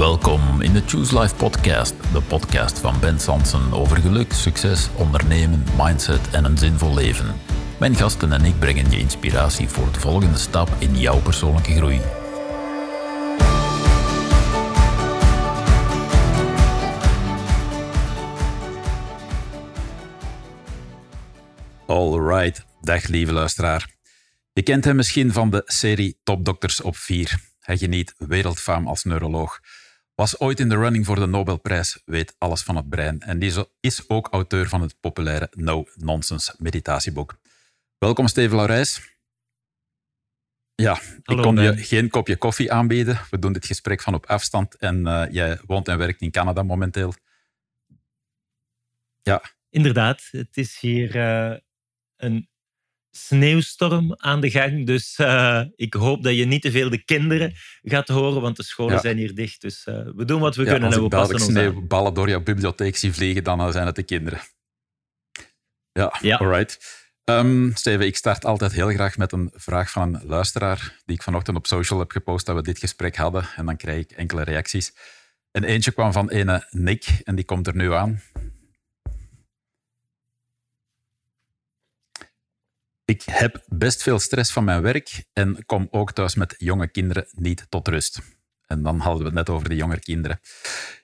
Welkom in de Choose Life podcast, de podcast van Ben Sansen over geluk, succes, ondernemen, mindset en een zinvol leven. Mijn gasten en ik brengen je inspiratie voor de volgende stap in jouw persoonlijke groei. Alright, dag lieve luisteraar. Je kent hem misschien van de serie Top Dokters op 4. Hij geniet wereldfaam als neuroloog. Was ooit in de running voor de Nobelprijs, weet alles van het brein. En die is ook auteur van het populaire No Nonsense meditatieboek. Welkom Steven Laureys. Ja, hallo, ik kon je geen kopje koffie aanbieden. We doen dit gesprek van op afstand en jij woont en werkt in Canada momenteel. Ja. Inderdaad, het is hier een sneeuwstorm aan de gang. Dus ik hoop dat je niet te veel de kinderen gaat horen, want de scholen zijn hier dicht. Dus we doen wat we kunnen en we passen ons aan. Als ik sneeuwballen door jouw bibliotheek zie vliegen, dan zijn het de kinderen. Ja. Alright. Steven, ik start altijd heel graag met een vraag van een luisteraar die ik vanochtend op social heb gepost dat we dit gesprek hadden. En dan krijg ik enkele reacties. En eentje kwam van ene Nick en die komt er nu aan. Ik heb best veel stress van mijn werk en kom ook thuis met jonge kinderen niet tot rust. En dan hadden we het net over de jonge kinderen.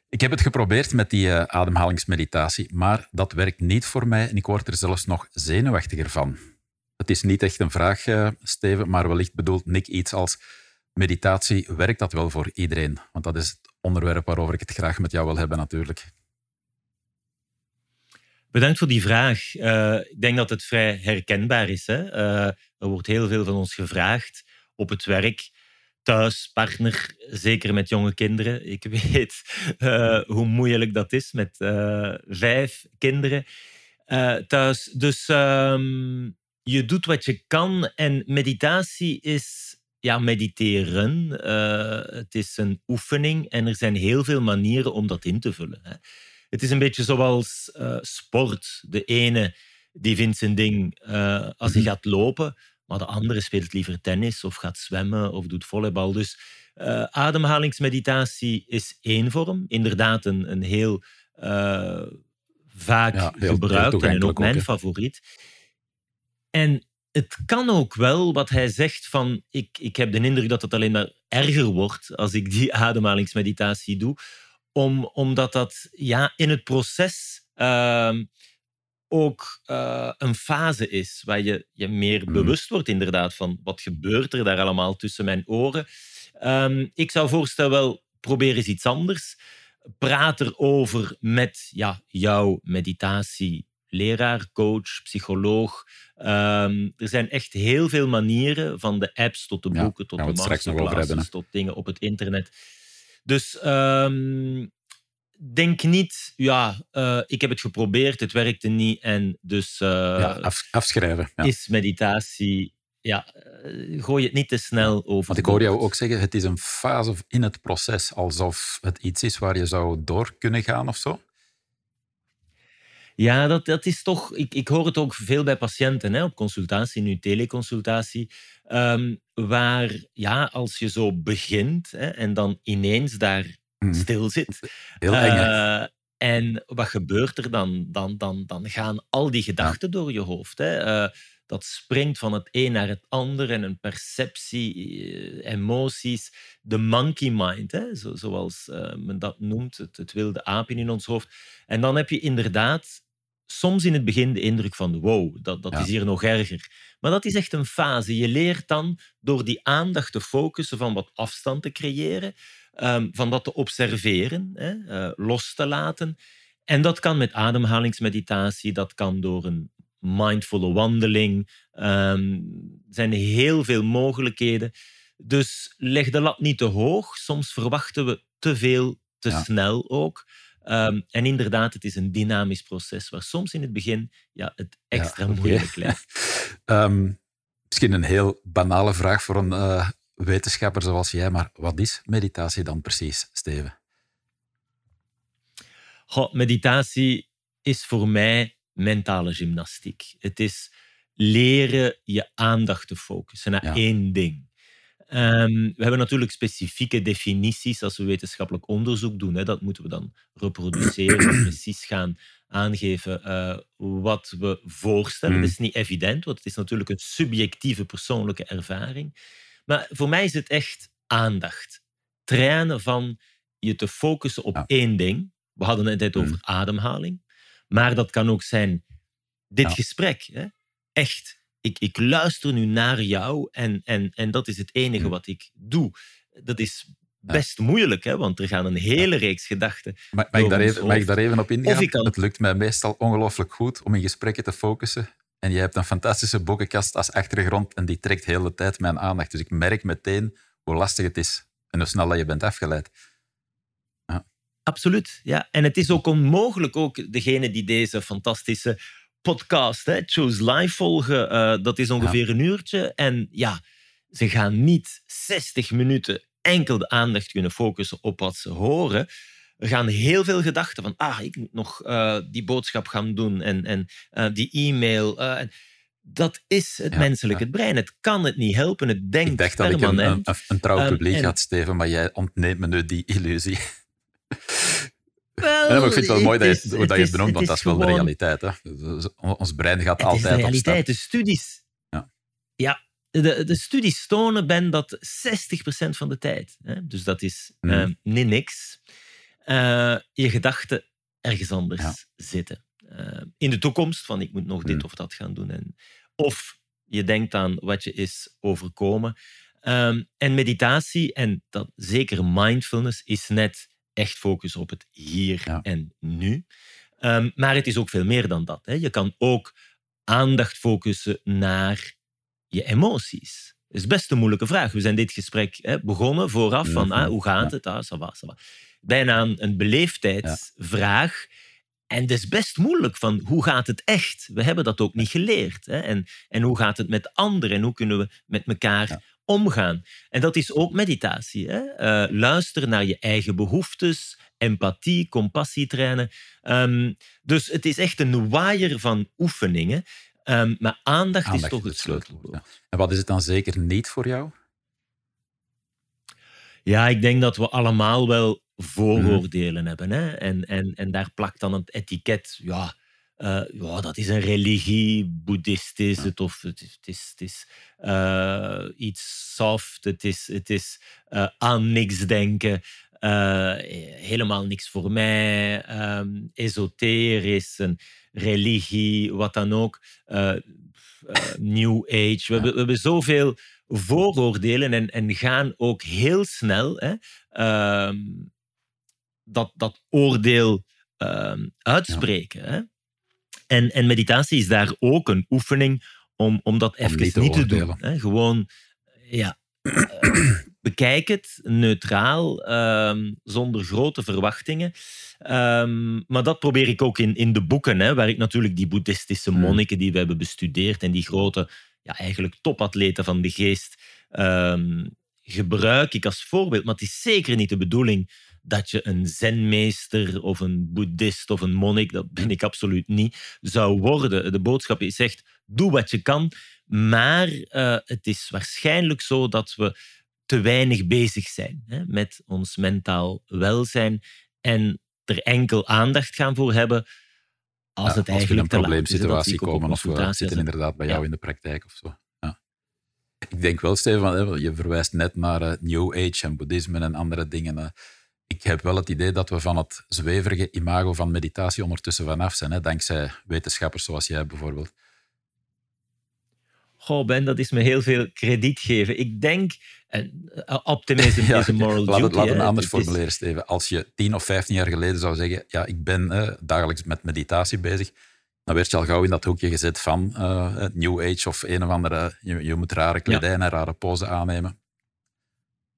Ik heb het geprobeerd met die ademhalingsmeditatie, maar dat werkt niet voor mij en ik word er zelfs nog zenuwachtiger van. Het is niet echt een vraag, Steven, maar wellicht bedoelt Nick iets als meditatie, werkt dat wel voor iedereen? Want dat is het onderwerp waarover ik het graag met jou wil hebben natuurlijk. Bedankt voor die vraag. Ik denk dat het vrij herkenbaar is. Hè? Er wordt heel veel van ons gevraagd op het werk, thuis, partner, zeker met jonge kinderen. Ik weet hoe moeilijk dat is met 5 kinderen thuis. Dus je doet wat je kan en meditatie is mediteren. Het is een oefening en er zijn heel veel manieren om dat in te vullen. Hè? Het is een beetje zoals sport. De ene die vindt zijn ding als hij gaat lopen, maar de andere speelt liever tennis of gaat zwemmen of doet volleybal. Dus ademhalingsmeditatie is één vorm. Inderdaad een heel vaak gebruikte en ook mijn favoriet. En het kan ook wel wat hij zegt van ik heb de indruk dat het alleen maar erger wordt als ik die ademhalingsmeditatie doe. Omdat dat in het proces ook een fase is waar je meer bewust wordt inderdaad van wat gebeurt er daar allemaal tussen mijn oren. Ik zou voorstellen, wel probeer eens iets anders. Praat erover met jouw meditatieleraar, coach, psycholoog. Er zijn echt heel veel manieren, van de apps tot de boeken, tot de masterclasses, tot dingen op het internet. Dus denk niet, ik heb het geprobeerd, het werkte niet en dus... afschrijven. Ja. Is meditatie, gooi het niet te snel over. Want ik hoor jou ook zeggen, het is een fase in het proces, alsof het iets is waar je zou door kunnen gaan of zo. Ja, dat is toch... Ik hoor het ook veel bij patiënten, hè, op consultatie, nu teleconsultatie, waar als je zo begint en dan ineens daar stil zit. Heel eng. En wat gebeurt er dan? Dan gaan al die gedachten door je hoofd. Hè. Dat springt van het een naar het ander en een perceptie, emoties. De monkey mind, hè? Zoals men dat noemt, het wilde aapje in ons hoofd. En dan heb je inderdaad soms in het begin de indruk van wow, dat is hier nog erger. Maar dat is echt een fase. Je leert dan door die aandacht te focussen, van wat afstand te creëren, van dat te observeren, hè? Los te laten. En dat kan met ademhalingsmeditatie, dat kan door een mindfulne wandeling. Er zijn heel veel mogelijkheden. Dus leg de lat niet te hoog. Soms verwachten we te veel, te snel ook. En inderdaad, het is een dynamisch proces waar soms in het begin het extra moeilijk lijkt. Misschien een heel banale vraag voor een wetenschapper zoals jij, maar wat is meditatie dan precies, Steven? Meditatie is voor mij mentale gymnastiek. Het is leren je aandacht te focussen naar één ding. We hebben natuurlijk specifieke definities als we wetenschappelijk onderzoek doen. Hè. Dat moeten we dan reproduceren, precies gaan aangeven wat we voorstellen. Dat is niet evident, want het is natuurlijk een subjectieve persoonlijke ervaring. Maar voor mij is het echt aandacht. Trainen van je te focussen op één ding. We hadden het net over ademhaling. Maar dat kan ook zijn dit gesprek. Hè? Echt. Ik luister nu naar jou en dat is het enige wat ik doe. Dat is best moeilijk, hè? Want er gaan een hele reeks gedachten. Mag ik daar even op ingaan? Het lukt mij meestal ongelooflijk goed om in gesprekken te focussen. En je hebt een fantastische boekenkast als achtergrond en die trekt de hele tijd mijn aandacht. Dus ik merk meteen hoe lastig het is en hoe snel dat je bent afgeleid. Ja. Absoluut, ja. En het is ook onmogelijk, ook degene die deze fantastische podcast, hè, Choose Life volgen, dat is ongeveer een uurtje. En ja, ze gaan niet 60 minuten enkel de aandacht kunnen focussen op wat ze horen. Er gaan heel veel gedachten van, ik moet nog die boodschap gaan doen en die e-mail. Dat is het menselijke brein. Het kan het niet helpen. Het denkt permanent. Ik dacht permanent. Dat ik een trouw publiek had, Steven, maar jij ontneemt me nu die illusie. Wel, ik vind het wel mooi dat je het benoemt, want dat is wel gewoon de realiteit. Hè? Ons brein gaat altijd op stap. Het is de realiteit. De studies. Ja. De studies tonen, Ben, dat 60% van de tijd. Hè? Dus dat is niet niks. Je gedachten ergens anders zitten. In de toekomst van ik moet nog dit of dat gaan doen. Of je denkt aan wat je is overkomen. En meditatie, en dat, zeker mindfulness, is net echt focus op het hier en nu. Maar het is ook veel meer dan dat. Hè. Je kan ook aandacht focussen naar je emoties. Dat is best een moeilijke vraag. We zijn dit gesprek begonnen vooraf van hoe gaat het? Ça va. Bijna een beleefdheidsvraag. En het is best moeilijk van hoe gaat het echt? We hebben dat ook niet geleerd. Hè? En hoe gaat het met anderen? En hoe kunnen we met elkaar omgaan? En dat is ook meditatie. Hè? Luister naar je eigen behoeftes, empathie, compassie trainen. Dus het is echt een waaier van oefeningen. Maar aandacht is toch het sleutelwoord. En wat is het dan zeker niet voor jou? Ja, ik denk dat we allemaal wel vooroordelen hebben. Hè? En daar plakt dan het etiket. Ja, dat is een religie, boeddhistisch. Het is iets soft. Het is aan niks denken. Helemaal niks voor mij. Esoterisch, een religie, wat dan ook. New Age. We hebben zoveel vooroordelen en gaan ook heel snel dat oordeel uitspreken. Ja. Hè? En meditatie is daar ook een oefening om dat even niet te doen. Hè? Gewoon, bekijk het neutraal, zonder grote verwachtingen. Maar dat probeer ik ook in de boeken, hè, waar ik natuurlijk die boeddhistische monniken die we hebben bestudeerd en die grote, eigenlijk topatleten van de geest gebruik ik als voorbeeld. Maar het is zeker niet de bedoeling dat je een zenmeester of een boeddhist of een monnik, dat ben ik absoluut niet, zou worden. De boodschap is echt, doe wat je kan. Maar het is waarschijnlijk zo dat we te weinig bezig zijn, hè, met ons mentaal welzijn en er enkel aandacht gaan voor hebben als het eigenlijk te laat is. Als we in een probleemsituatie komen of we zitten inderdaad bij jou in de praktijk of zo. Ja. Ik denk wel, Steven, je verwijst net naar New Age en boeddhisme en andere dingen. Ik heb wel het idee dat we van het zweverige imago van meditatie ondertussen vanaf zijn, hè, dankzij wetenschappers zoals jij bijvoorbeeld. Goh, Ben, dat is me heel veel krediet geven. Ik denk, optimism is a moral duty. Laat het anders formuleren, Steven. Als je 10 of 15 jaar geleden zou zeggen, ik ben dagelijks met meditatie bezig, dan werd je al gauw in dat hoekje gezet van New Age of een of andere, je moet rare kledij en rare pose aannemen.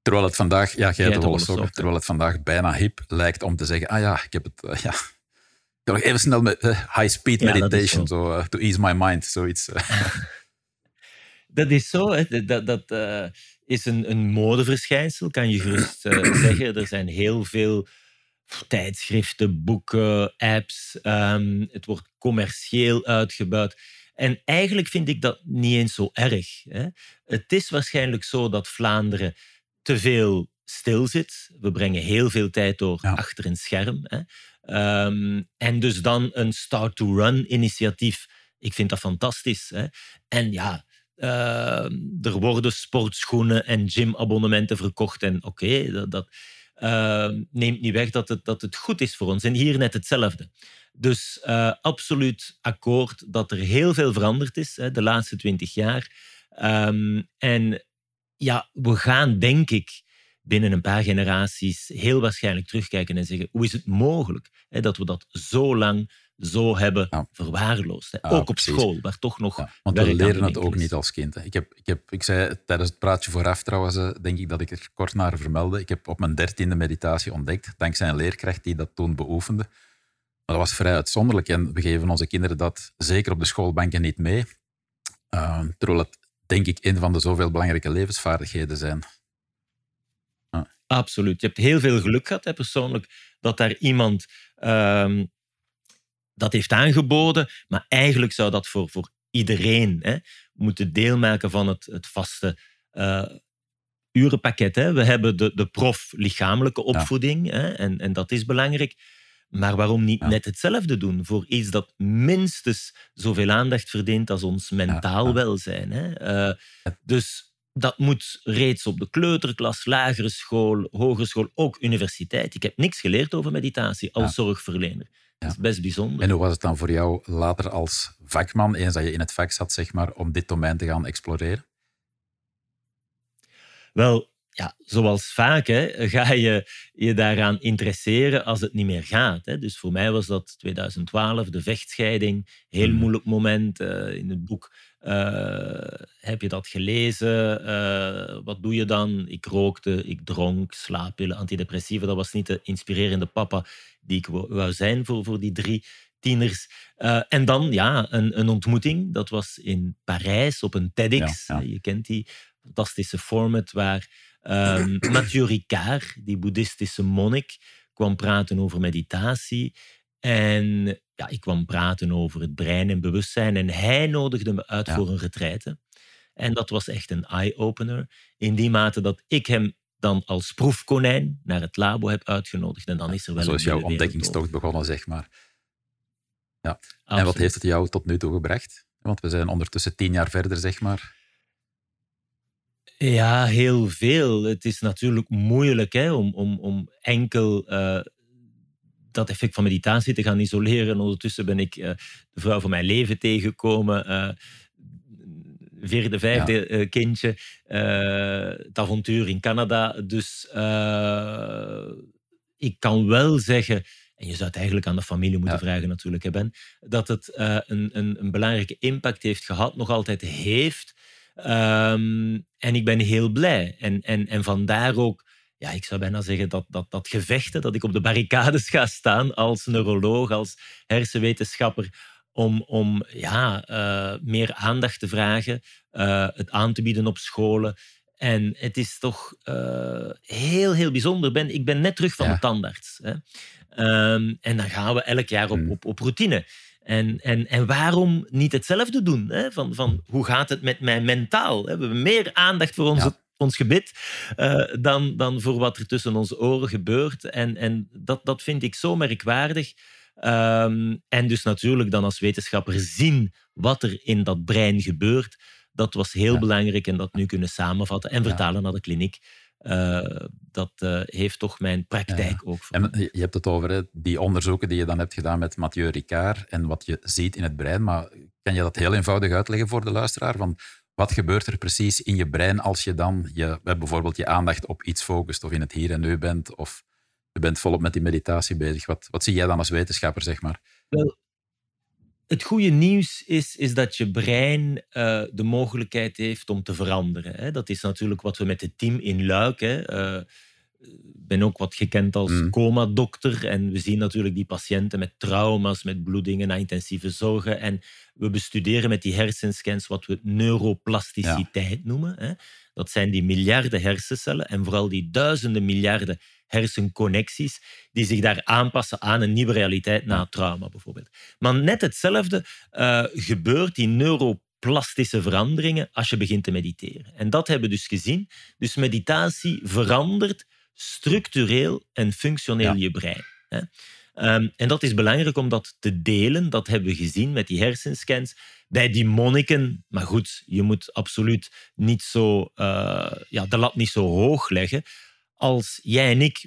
Terwijl het vandaag, bijna hip lijkt om te zeggen, ik heb het, ik kan nog even snel met high-speed meditation, zo, to ease my mind, zoiets. Dat is zo, hè. Dat is een modeverschijnsel, kan je gerust zeggen. Er zijn heel veel tijdschriften, boeken, apps. Het wordt commercieel uitgebuit. En eigenlijk vind ik dat niet eens zo erg. Hè? Het is waarschijnlijk zo dat Vlaanderen te veel stil zit. We brengen heel veel tijd door achter een scherm. Hè? En dus dan een start-to-run-initiatief. Ik vind dat fantastisch. Hè? En ja, er worden sportschoenen en gymabonnementen verkocht. En oké, dat neemt niet weg dat het goed is voor ons. En hier net hetzelfde. Dus absoluut akkoord dat er heel veel veranderd is, hè, de laatste 20 jaar. En ja, we gaan, denk ik, binnen een paar generaties heel waarschijnlijk terugkijken en zeggen, hoe is het mogelijk hè, dat we dat zo lang zo hebben verwaarloosd? Hè? Ook op school, waar toch nog... Ja, want we leren het ook niet als kind. Hè. Ik zei tijdens het praatje vooraf trouwens, denk ik dat ik er kort naar vermeldde, ik heb op mijn 13e meditatie ontdekt, dankzij een leerkracht die dat toen beoefende. Maar dat was vrij uitzonderlijk en we geven onze kinderen dat zeker op de schoolbanken niet mee. Terwijl het, denk ik, een van de zoveel belangrijke levensvaardigheden zijn. Absoluut. Je hebt heel veel geluk gehad, hè, persoonlijk, dat daar iemand dat heeft aangeboden. Maar eigenlijk zou dat voor iedereen hè, moeten deelmaken van het vaste urenpakket. Hè. We hebben de prof lichamelijke opvoeding hè, en dat is belangrijk. Maar waarom niet net hetzelfde doen voor iets dat minstens zoveel aandacht verdient als ons mentaal welzijn? Hè. Dus... Dat moet reeds op de kleuterklas, lagere school, hogeschool, ook universiteit. Ik heb niks geleerd over meditatie als zorgverlener. Dat is best bijzonder. En hoe was het dan voor jou later als vakman, eens dat je in het vak zat, zeg maar, om dit domein te gaan exploreren? Wel, ja, zoals vaak hè, ga je daaraan interesseren als het niet meer gaat. Hè. Dus voor mij was dat 2012, de vechtscheiding, heel moeilijk moment in het boek. Heb je dat gelezen? Wat doe je dan? Ik rookte, ik dronk, slaappillen, antidepressiva. Dat was niet de inspirerende papa die ik wou zijn voor die 3 tieners. En dan een ontmoeting. Dat was in Parijs op een TEDx. Ja, ja. Je kent die fantastische format waar Mathieu Ricard, die boeddhistische monnik, kwam praten over meditatie. En ja, ik kwam praten over het brein en bewustzijn en hij nodigde me uit voor een retraite. En dat was echt een eye-opener. In die mate dat ik hem dan als proefkonijn naar het labo heb uitgenodigd. En dan is er wel zo is jouw ontdekkingstocht begonnen, zeg maar. Ja. Absoluut. En wat heeft het jou tot nu toe gebracht? Want we zijn ondertussen 10 jaar verder, zeg maar. Ja, heel veel. Het is natuurlijk moeilijk hè, om enkel... dat effect van meditatie te gaan isoleren. Ondertussen ben ik de vrouw van mijn leven tegengekomen. 4e, 5e kindje. Het avontuur in Canada. Dus ik kan wel zeggen... En je zou het eigenlijk aan de familie moeten vragen natuurlijk, hè Ben. Dat het een belangrijke impact heeft gehad. Nog altijd heeft. En ik ben heel blij. En vandaar ook... Ja, ik zou bijna zeggen dat gevechten, dat ik op de barricades ga staan als neuroloog, als hersenwetenschapper, om meer aandacht te vragen, het aan te bieden op scholen. En het is toch heel, heel bijzonder. Ik ben net terug van de tandarts. Hè. En dan gaan we elk jaar op routine. En waarom niet hetzelfde doen? Hè? Van, hoe gaat het met mij mentaal? We hebben meer aandacht voor onze ons gebit, dan voor wat er tussen onze oren gebeurt. En dat vind ik zo merkwaardig. En dus natuurlijk dan als wetenschapper zien wat er in dat brein gebeurt. Dat was heel belangrijk en dat nu kunnen samenvatten en vertalen naar de kliniek. Dat heeft toch mijn praktijk ook. En je hebt het over hè, die onderzoeken die je dan hebt gedaan met Mathieu Ricard en wat je ziet in het brein. Maar kan je dat heel eenvoudig uitleggen voor de luisteraar? Want wat gebeurt er precies in je brein als je dan bijvoorbeeld je aandacht op iets focust of in het hier en nu bent of je bent volop met die meditatie bezig? Wat zie jij dan als wetenschapper, zeg maar? Wel, het goede nieuws is dat je brein de mogelijkheid heeft om te veranderen. Hè? Dat is natuurlijk wat we met het team in Luik... ben ook wat gekend als coma-dokter. En we zien natuurlijk die patiënten met trauma's, met bloedingen, na intensieve zorgen. En we bestuderen met die hersenscans wat we neuroplasticiteit noemen. Hè. Dat zijn die miljarden hersencellen en vooral die duizenden miljarden hersenconnecties die zich daar aanpassen aan een nieuwe realiteit na trauma bijvoorbeeld. Maar net hetzelfde gebeurt die neuroplastische veranderingen als je begint te mediteren. En dat hebben we dus gezien. Dus meditatie verandert structureel en functioneel je brein. Hè? En dat is belangrijk om dat te delen. Dat hebben we gezien met die hersenscans. Bij die monniken, maar goed, je moet absoluut niet zo, de lat niet zo hoog leggen. Als jij en ik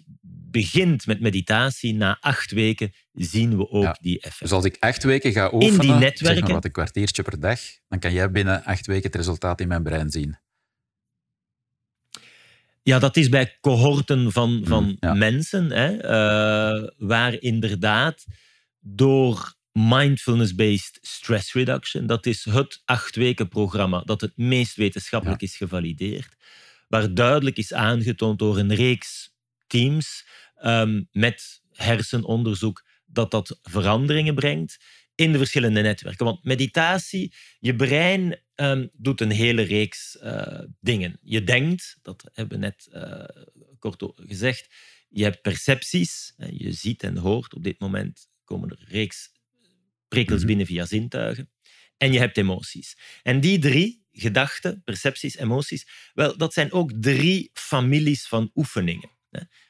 begint met meditatie, na 8 weken zien we ook die effecten. Dus als ik 8 weken ga oefenen, in die netwerken, zeg maar wat, een kwartiertje per dag, dan kan jij binnen 8 weken het resultaat in mijn brein zien. Ja, dat is bij cohorten van mensen, hè, waar inderdaad door mindfulness-based stress reduction, dat is het 8 weken programma dat het meest wetenschappelijk is gevalideerd, waar duidelijk is aangetoond door een reeks teams met hersenonderzoek dat veranderingen brengt in de verschillende netwerken. Want meditatie, je brein doet een hele reeks dingen. Je denkt, dat hebben we net kort gezegd, je hebt percepties, je ziet en hoort. Op dit moment komen er een reeks prikkels binnen via zintuigen. En je hebt emoties. En die 3, gedachten, percepties, emoties, wel, dat zijn ook 3 families van oefeningen.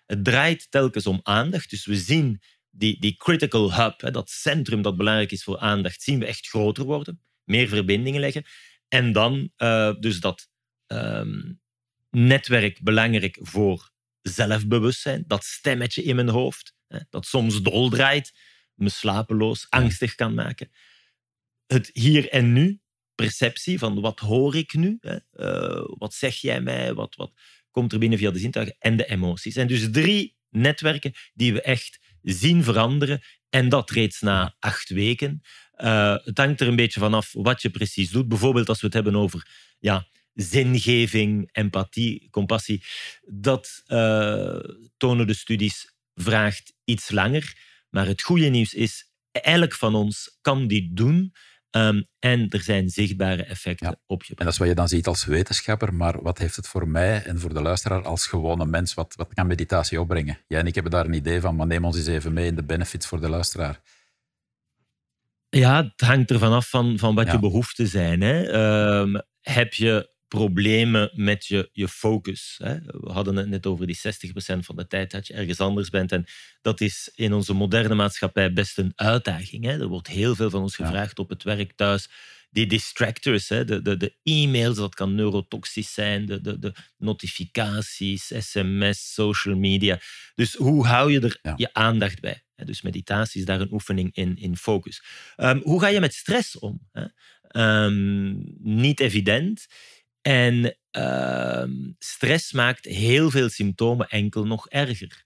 Het draait telkens om aandacht, dus we zien die critical hub, dat centrum dat belangrijk is voor aandacht, zien we echt groter worden, meer verbindingen leggen. En dan dus dat netwerk belangrijk voor zelfbewustzijn, dat stemmetje in mijn hoofd, dat soms doldraait, me slapeloos, angstig kan maken. Het hier en nu, perceptie van wat hoor ik nu, hè? Wat zeg jij mij, wat komt er binnen via de zintuigen, en de emoties. En dus 3 netwerken die we echt zien veranderen, en dat reeds na 8 weken. Het hangt er een beetje vanaf wat je precies doet. Bijvoorbeeld als we het hebben over zingeving, empathie, compassie. Dat tonen de studies, vraagt iets langer. Maar het goede nieuws is, elk van ons kan dit doen. En er zijn zichtbare effecten op je brein. En dat is wat je dan ziet als wetenschapper, maar wat heeft het voor mij en voor de luisteraar als gewone mens? Wat kan meditatie opbrengen? Jij en ik hebben daar een idee van, maar neem ons eens even mee in de benefits voor de luisteraar. Ja, het hangt ervan af van wat je behoeften zijn. Hè? Heb je problemen met je focus? Hè? We hadden het net over die 60% van de tijd dat je ergens anders bent. En dat is in onze moderne maatschappij best een uitdaging. Hè? Er wordt heel veel van ons gevraagd op het werk, thuis. Die distractors, hè? De e-mails, dat kan neurotoxisch zijn. De notificaties, sms, social media. Dus hoe hou je er je aandacht bij? Dus meditatie is daar een oefening in focus. Hoe ga je met stress om? Hè? Niet evident. En stress maakt heel veel symptomen enkel nog erger.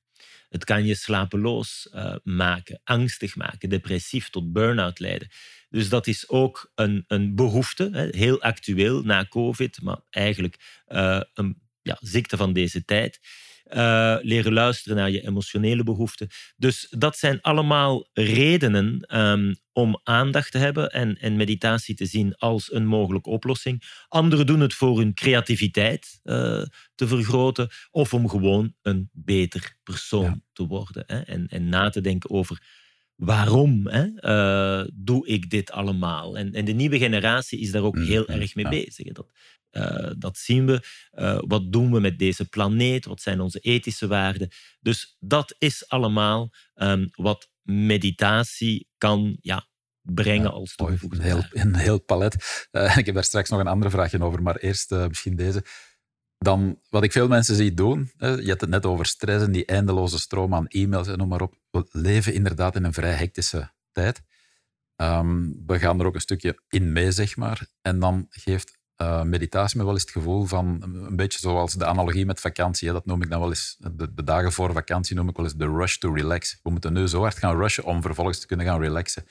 Het kan je slapeloos maken, angstig maken, depressief, tot burn-out leiden. Dus dat is ook een behoefte, hè? Heel actueel na COVID, maar eigenlijk een ziekte van deze tijd. Leren luisteren naar je emotionele behoeften. Dus dat zijn allemaal redenen om aandacht te hebben en meditatie te zien als een mogelijke oplossing. Anderen doen het voor hun creativiteit te vergroten of om gewoon een beter persoon te worden. Hè? En na te denken over waarom doe ik dit allemaal. En de nieuwe generatie is daar ook heel erg mee bezig. Dat zien we. Wat doen we met deze planeet? Wat zijn onze ethische waarden? Dus dat is allemaal wat meditatie kan brengen als toegevoegde waarde. Een heel palet. Ik heb daar straks nog een andere vraagje over, maar eerst misschien deze. Dan, wat ik veel mensen zie doen, je had het net over stress en die eindeloze stroom aan e-mails en noem maar op. We leven inderdaad in een vrij hectische tijd. We gaan er ook een stukje in mee, zeg maar. En dan geeft meditatie me wel eens het gevoel van, een beetje zoals de analogie met vakantie, hè, dat noem ik dan wel eens, de dagen voor vakantie noem ik wel eens de rush to relax. We moeten nu zo hard gaan rushen om vervolgens te kunnen gaan relaxen.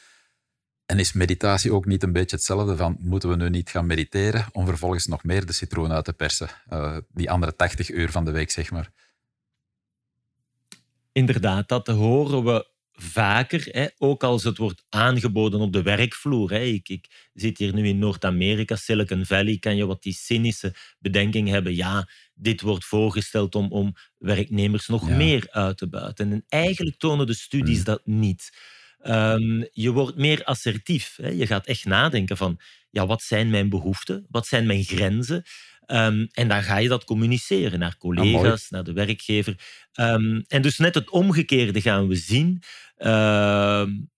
En is meditatie ook niet een beetje hetzelfde van, moeten we nu niet gaan mediteren om vervolgens nog meer de citroen uit te persen? Die andere 80 uur van de week, zeg maar. Inderdaad, dat horen we vaker, hè, ook als het wordt aangeboden op de werkvloer. Hè. Ik zit hier nu in Noord-Amerika, Silicon Valley, kan je wat die cynische bedenking hebben. Ja, dit wordt voorgesteld om werknemers nog meer uit te buiten. En eigenlijk tonen de studies dat niet. Je wordt meer assertief. Hè. Je gaat echt nadenken van, ja, wat zijn mijn behoeften? Wat zijn mijn grenzen? En dan ga je dat communiceren naar collega's, naar de werkgever. En dus net het omgekeerde gaan we zien.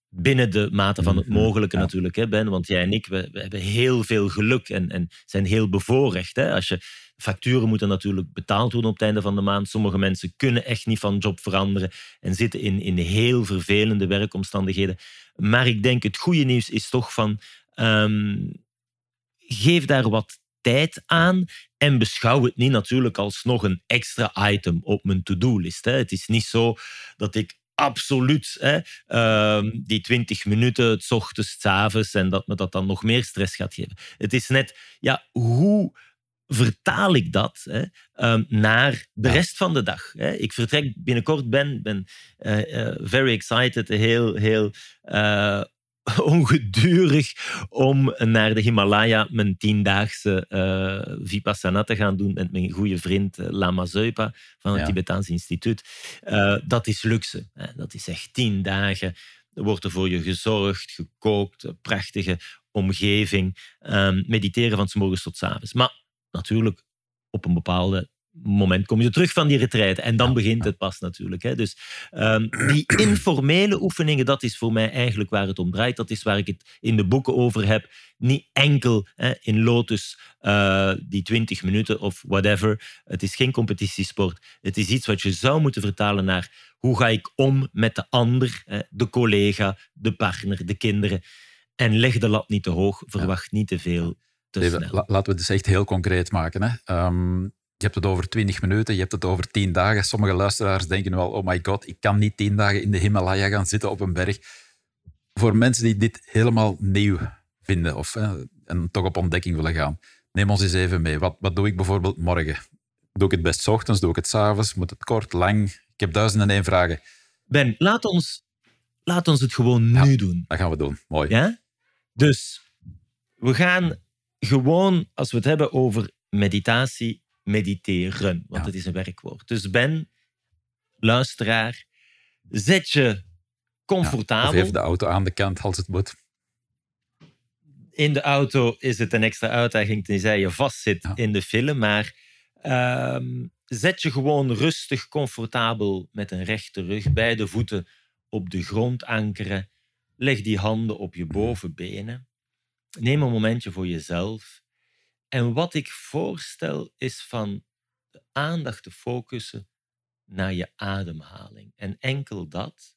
Binnen de mate van het mogelijke natuurlijk, hè Ben. Want jij en ik, we hebben heel veel geluk en zijn heel bevoorrecht. Hè? Als je, facturen moeten natuurlijk betaald worden op het einde van de maand. Sommige mensen kunnen echt niet van job veranderen en zitten in heel vervelende werkomstandigheden. Maar ik denk, het goede nieuws is toch van... geef daar wat tijd aan en beschouw het niet natuurlijk als nog een extra item op mijn to-do-list. Hè. Het is niet zo dat ik absoluut die 20 minuten, het 's ochtends, het 's avonds, en dat me dat dan nog meer stress gaat geven. Het is net, ja, hoe vertaal ik dat naar de rest van de dag? Hè. Ik vertrek binnenkort, ben very excited, heel ongedurig om naar de Himalaya mijn 10-daagse vipassana te gaan doen met mijn goede vriend Lama Zopa van het Tibetaans Instituut. Dat is luxe. Hè. Dat is echt 10 dagen. Er wordt er voor je gezorgd, gekookt, prachtige omgeving. Mediteren van 's morgens tot 's avonds. Maar natuurlijk, op een bepaalde moment kom je terug van die retraite en dan begint het pas natuurlijk. Hè. Dus die informele oefeningen, dat is voor mij eigenlijk waar het om draait. Dat is waar ik het in de boeken over heb. Niet enkel in Lotus die 20 minuten of whatever. Het is geen competitiesport. Het is iets wat je zou moeten vertalen naar hoe ga ik om met de ander, de collega, de partner, de kinderen. En leg de lat niet te hoog, verwacht niet te veel, te snel. Laten we het dus echt heel concreet maken. Hè. Je hebt het over 20 minuten, je hebt het over 10 dagen. Sommige luisteraars denken wel, oh my god, ik kan niet 10 dagen in de Himalaya gaan zitten op een berg. Voor mensen die dit helemaal nieuw vinden en toch op ontdekking willen gaan, neem ons eens even mee. Wat doe ik bijvoorbeeld morgen? Doe ik het best 's ochtends, doe ik het 's avonds? Moet het kort, lang? Ik heb 1001 vragen. Ben, laat ons het gewoon nu doen. Dat gaan we doen, mooi. Ja? Dus we gaan gewoon, als we het hebben over meditatie, mediteren, want het is een werkwoord. Dus Ben, luisteraar, zet je comfortabel. Of even de auto aan de kant, als het moet. In de auto is het een extra uitdaging, tenzij je vastzit in de file, maar zet je gewoon rustig, comfortabel met een rechte rug, beide voeten op de grond ankeren. Leg die handen op je bovenbenen. Neem een momentje voor jezelf. En wat ik voorstel is van de aandacht te focussen naar je ademhaling. En enkel dat.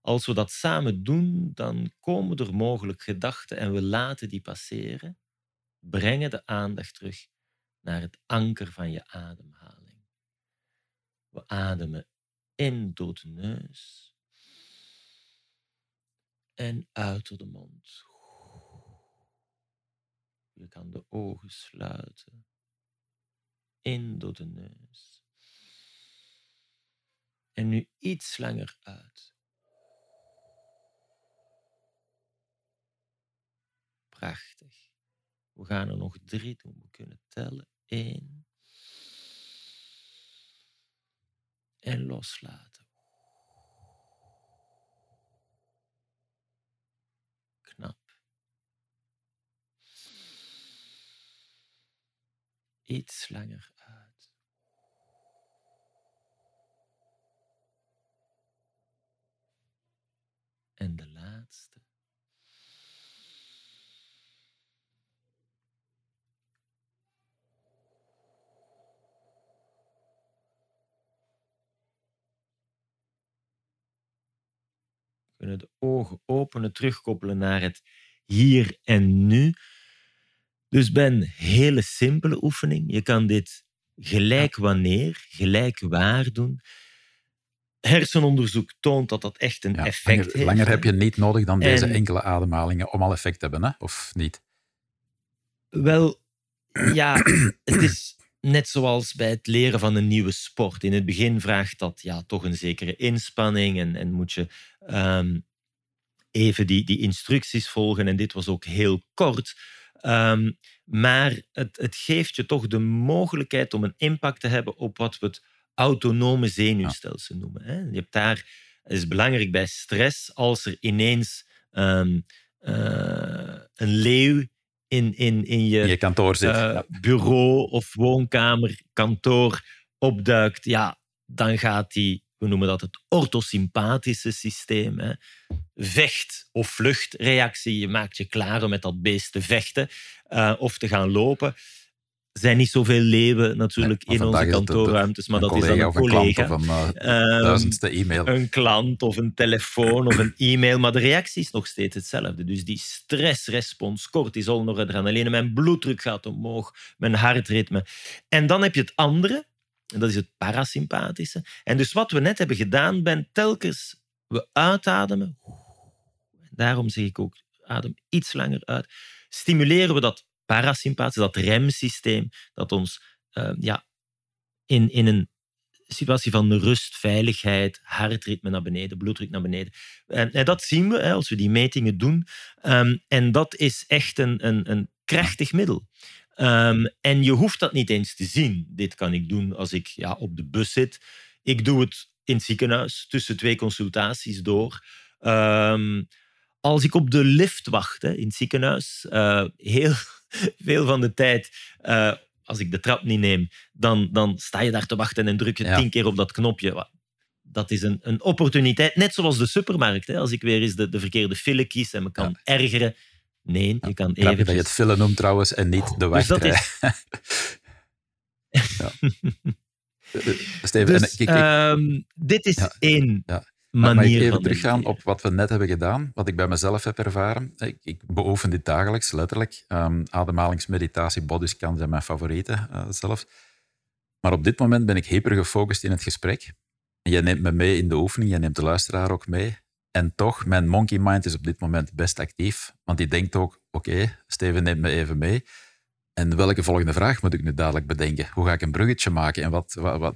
Als we dat samen doen, dan komen er mogelijk gedachten en we laten die passeren. Brengen de aandacht terug naar het anker van je ademhaling. We ademen in door de neus en uit door de mond. Je kan de ogen sluiten. In door de neus. En nu iets langer uit. Prachtig. We gaan er nog 3 doen. We kunnen tellen. 1. En loslaten. Iets langer uit. En de laatste. We kunnen de ogen openen, terugkoppelen naar het hier en nu. Dus Ben, hele simpele oefening. Je kan dit gelijk wanneer, gelijk waar doen. Hersenonderzoek toont dat dat echt een effect heeft. Langer heb je niet nodig dan deze enkele ademhalingen om al effect te hebben, hè? Of niet? Wel, ja, het is net zoals bij het leren van een nieuwe sport. In het begin vraagt dat toch een zekere inspanning en moet je even die instructies volgen. En dit was ook heel kort. Maar het geeft je toch de mogelijkheid om een impact te hebben op wat we het autonome zenuwstelsel noemen. Hè? Je hebt daar, het is belangrijk bij stress, als er ineens een leeuw in je kantoor zit, bureau of woonkamer, kantoor opduikt, dan gaat die, we noemen dat het orthosympathische systeem, hè? Vecht- of vluchtreactie. Je maakt je klaar om met dat beest te vechten of te gaan lopen. Er zijn niet zoveel leeuwen natuurlijk in onze kantoorruimtes, maar dat is dan een collega. Of een klant of een duizendste e-mail. Een klant of een telefoon of een e-mail, maar de reactie is nog steeds hetzelfde. Dus die stressrespons, cortisol, noradrenaline, mijn bloeddruk gaat omhoog, mijn hartritme. En dan heb je het andere, en dat is het parasympathische. En dus wat we net hebben gedaan, Ben, telkens we uitademen, daarom zeg ik ook, adem iets langer uit, stimuleren we dat parasympathisch, dat remsysteem, dat ons in een situatie van rust, veiligheid, hartritme naar beneden, bloeddruk naar beneden. En dat zien we als we die metingen doen. En dat is echt een krachtig middel. En je hoeft dat niet eens te zien. Dit kan ik doen als ik op de bus zit. Ik doe het in het ziekenhuis, tussen 2 consultaties door. Als ik op de lift wacht in het ziekenhuis, heel veel van de tijd, als ik de trap niet neem, dan sta je daar te wachten en druk je 10 keer op dat knopje. Dat is een opportuniteit, net zoals de supermarkt. Hè. Als ik weer eens de verkeerde file kies en me kan ergeren. Nee, je kan even... Knap dat je het file noemt trouwens en niet de wachtrij. Steven, dit is één... Ja. Maar mag ik even teruggaan op wat we net hebben gedaan, wat ik bij mezelf heb ervaren. Ik beoefen dit dagelijks, letterlijk. Ademhalingsmeditatie, bodyscan zijn mijn favorieten zelfs. Maar op dit moment ben ik hyper gefocust in het gesprek. Jij neemt me mee in de oefening, jij neemt de luisteraar ook mee. En toch, mijn monkey mind is op dit moment best actief. Want die denkt ook, oké, Steven neemt me even mee. En welke volgende vraag moet ik nu dadelijk bedenken? Hoe ga ik een bruggetje maken?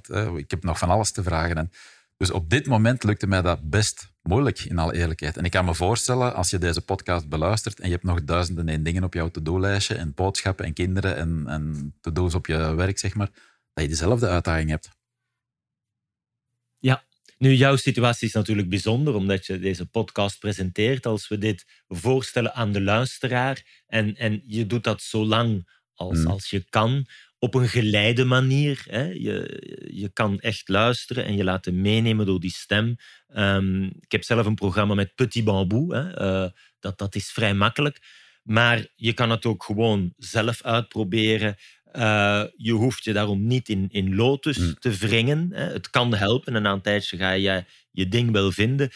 En ik heb nog van alles te vragen en... Dus op dit moment lukte mij dat best moeilijk, in alle eerlijkheid. En ik kan me voorstellen, als je deze podcast beluistert en je hebt nog 1001 dingen op jouw to-do-lijstje en boodschappen en kinderen en to-do's op je werk, zeg maar, dat je dezelfde uitdaging hebt. Ja, nu jouw situatie is natuurlijk bijzonder, omdat je deze podcast presenteert als we dit voorstellen aan de luisteraar. En je doet dat zo lang als je kan... Op een geleide manier. Hè. Je kan echt luisteren en je laten meenemen door die stem. Ik heb zelf een programma met Petit Bamboe. Hè. Dat is vrij makkelijk. Maar je kan het ook gewoon zelf uitproberen. Je hoeft je daarom niet in lotus te wringen. Hè. Het kan helpen en na een tijdje ga je je ding wel vinden.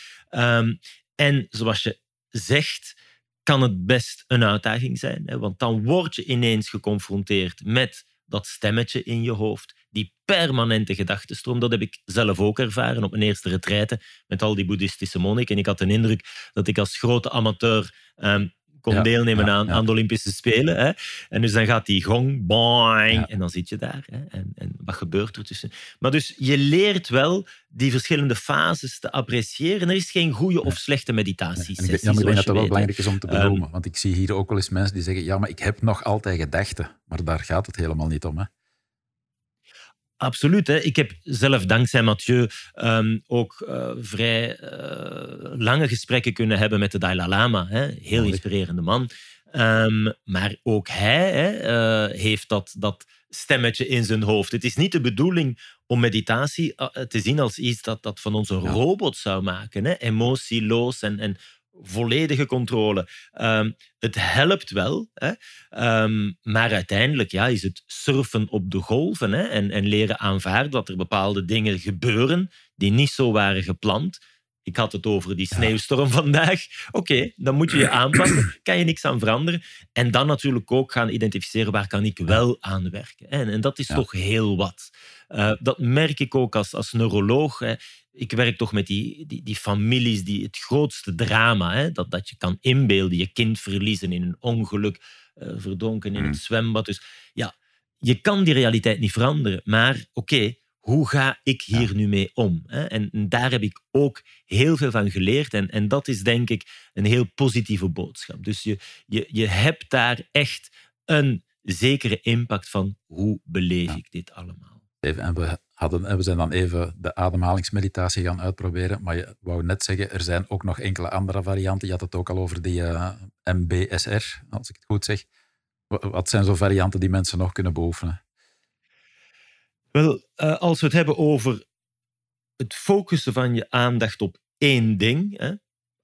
En zoals je zegt, kan het best een uitdaging zijn. Hè. Want dan word je ineens geconfronteerd met... dat stemmetje in je hoofd, die permanente gedachtenstroom, dat heb ik zelf ook ervaren op mijn eerste retraite met al die boeddhistische monniken. En ik had de indruk dat ik als grote amateur kon deelnemen aan de Olympische Spelen. Hè. En dus dan gaat die gong, boing, en dan zit je daar. Hè. En wat gebeurt er tussen? Maar dus je leert wel die verschillende fases te appreciëren. Er is geen goede of slechte meditaties. Ja, maar ik denk dat dat wel belangrijk is om te benoemen. Want ik zie hier ook wel eens mensen die zeggen, ja, maar ik heb nog altijd gedachten. Maar daar gaat het helemaal niet om, hè? Absoluut. Hè. Ik heb zelf dankzij Mathieu ook vrij lange gesprekken kunnen hebben met de Dalai Lama. Hè. Heel inspirerende man. Maar ook hij heeft dat stemmetje in zijn hoofd. Het is niet de bedoeling om meditatie te zien als iets dat van ons een robot zou maken. Hè. Emotieloos en volledige controle. Het helpt wel, hè? Maar uiteindelijk is het surfen op de golven, hè? En leren aanvaarden dat er bepaalde dingen gebeuren die niet zo waren gepland. Ik had het over die sneeuwstorm vandaag. Oké, dan moet je je aanpassen. Kan je niks aan veranderen. En dan natuurlijk ook gaan identificeren waar kan ik wel aan werken. En dat is toch heel wat. Dat merk ik ook als neuroloog. Hè. Ik werk toch met die families, die het grootste drama, hè, dat je kan inbeelden. Je kind verliezen in een ongeluk, verdronken in het zwembad. Dus je kan die realiteit niet veranderen, maar oké, hoe ga ik hier nu mee om? En daar heb ik ook heel veel van geleerd. En dat is denk ik een heel positieve boodschap. Dus je hebt daar echt een zekere impact van hoe beleef ik dit allemaal. Even, we zijn dan even de ademhalingsmeditatie gaan uitproberen. Maar je wou net zeggen, er zijn ook nog enkele andere varianten. Je had het ook al over die MBSR, als ik het goed zeg. Wat zijn zo'n varianten die mensen nog kunnen beoefenen? Wel, als we het hebben over het focussen van je aandacht op één ding,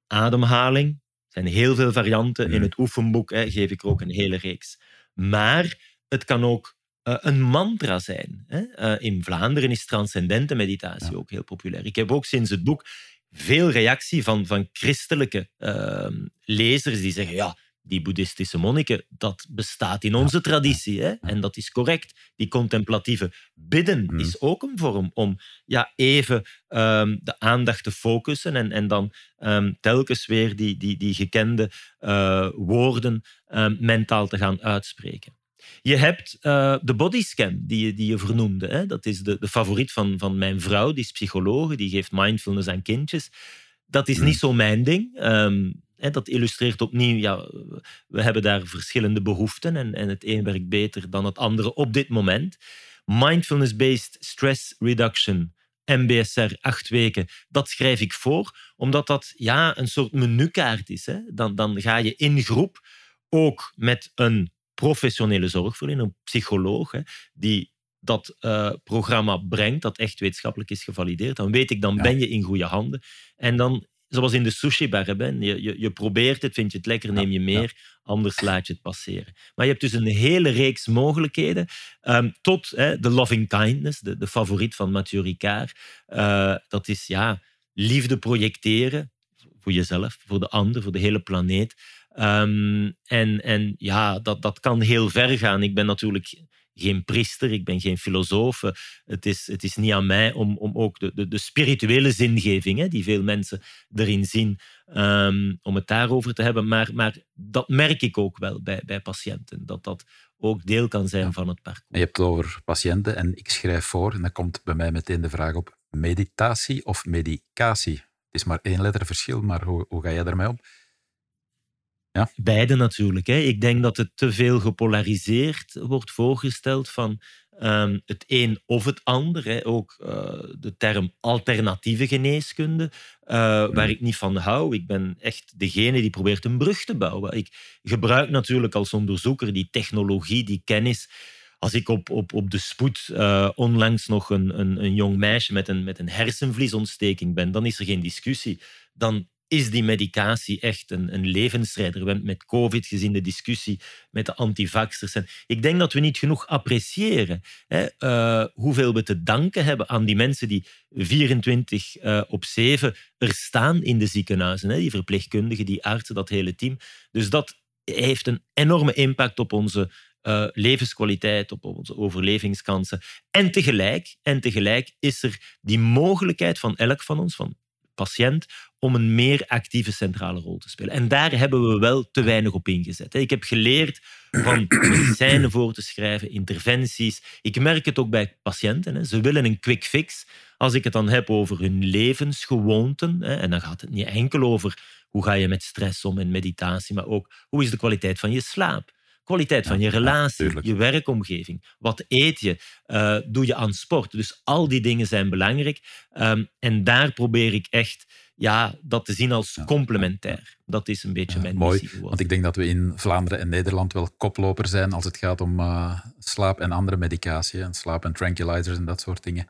ademhaling, er zijn heel veel varianten. In het oefenboek geef ik er ook een hele reeks. Maar het kan ook een mantra zijn. In Vlaanderen is transcendente meditatie ook heel populair. Ik heb ook sinds het boek veel reactie van christelijke lezers die zeggen, die boeddhistische monniken, dat bestaat in onze traditie. Hè? En dat is correct. Die contemplatieve bidden is ook een vorm om even de aandacht te focussen en dan telkens weer die gekende woorden mentaal te gaan uitspreken. Je hebt de bodyscan die je vernoemde. Hè? Dat is de favoriet van mijn vrouw, die is psycholoog, die geeft mindfulness aan kindjes. Dat is niet zo mijn ding. Dat illustreert opnieuw, we hebben daar verschillende behoeften en het een werkt beter dan het andere op dit moment. Mindfulness-based stress reduction, MBSR, 8 weken, dat schrijf ik voor, omdat dat een soort menukaart is. Hè? Dan ga je in groep ook met een professionele zorgverlener, een psycholoog, hè, die dat programma brengt, dat echt wetenschappelijk is gevalideerd. Dan weet ik, ben je in goede handen. En dan... Zoals in de sushi-bar, je probeert het, vind je het lekker, neem je meer, anders laat je het passeren. Maar je hebt dus een hele reeks mogelijkheden, tot de loving kindness, de favoriet van Mathieu Ricard. Dat is liefde projecteren, voor jezelf, voor de ander, voor de hele planeet. Dat kan heel ver gaan. Ik ben natuurlijk geen priester, ik ben geen filosoof. Het is niet aan mij om ook de spirituele zingeving, die veel mensen erin zien, om het daarover te hebben. Maar dat merk ik ook wel bij patiënten, dat ook deel kan zijn van het parcours. Je hebt het over patiënten en ik schrijf voor, en dan komt bij mij meteen de vraag op, meditatie of medicatie? Het is maar 1 letter verschil, maar hoe ga jij daarmee om? Ja. Beide natuurlijk. Hè. Ik denk dat het te veel gepolariseerd wordt voorgesteld van het een of het ander. Hè. Ook de term alternatieve geneeskunde, waar ik niet van hou. Ik ben echt degene die probeert een brug te bouwen. Ik gebruik natuurlijk als onderzoeker die technologie, die kennis. Als ik op de spoed onlangs nog een jong meisje met een hersenvliesontsteking ben, dan is er geen discussie. Dan is die medicatie echt een levensredder. We hebben met COVID gezien de discussie met de antivaxers. Ik denk dat we niet genoeg appreciëren hoeveel we te danken hebben aan die mensen die 24 op 7 er staan in de ziekenhuizen. Die verpleegkundigen, die artsen, dat hele team. Dus dat heeft een enorme impact op onze levenskwaliteit, op onze overlevingskansen. En tegelijk is er die mogelijkheid van elk van ons, van patiënt, om een meer actieve centrale rol te spelen. En daar hebben we wel te weinig op ingezet. Ik heb geleerd van medicijnen voor te schrijven, interventies. Ik merk het ook bij patiënten. Ze willen een quick fix. Als ik het dan heb over hun levensgewoonten, en dan gaat het niet enkel over hoe ga je met stress om en meditatie, maar ook hoe is de kwaliteit van je slaap, kwaliteit van je relatie, je werkomgeving. Wat eet je? Doe je aan sport? Dus al die dingen zijn belangrijk. En daar probeer ik echt dat te zien als complementair. Dat is een beetje mijn missie geworden. Want ik denk dat we in Vlaanderen en Nederland wel koploper zijn als het gaat om slaap en andere medicatie. En slaap en tranquilizers en dat soort dingen.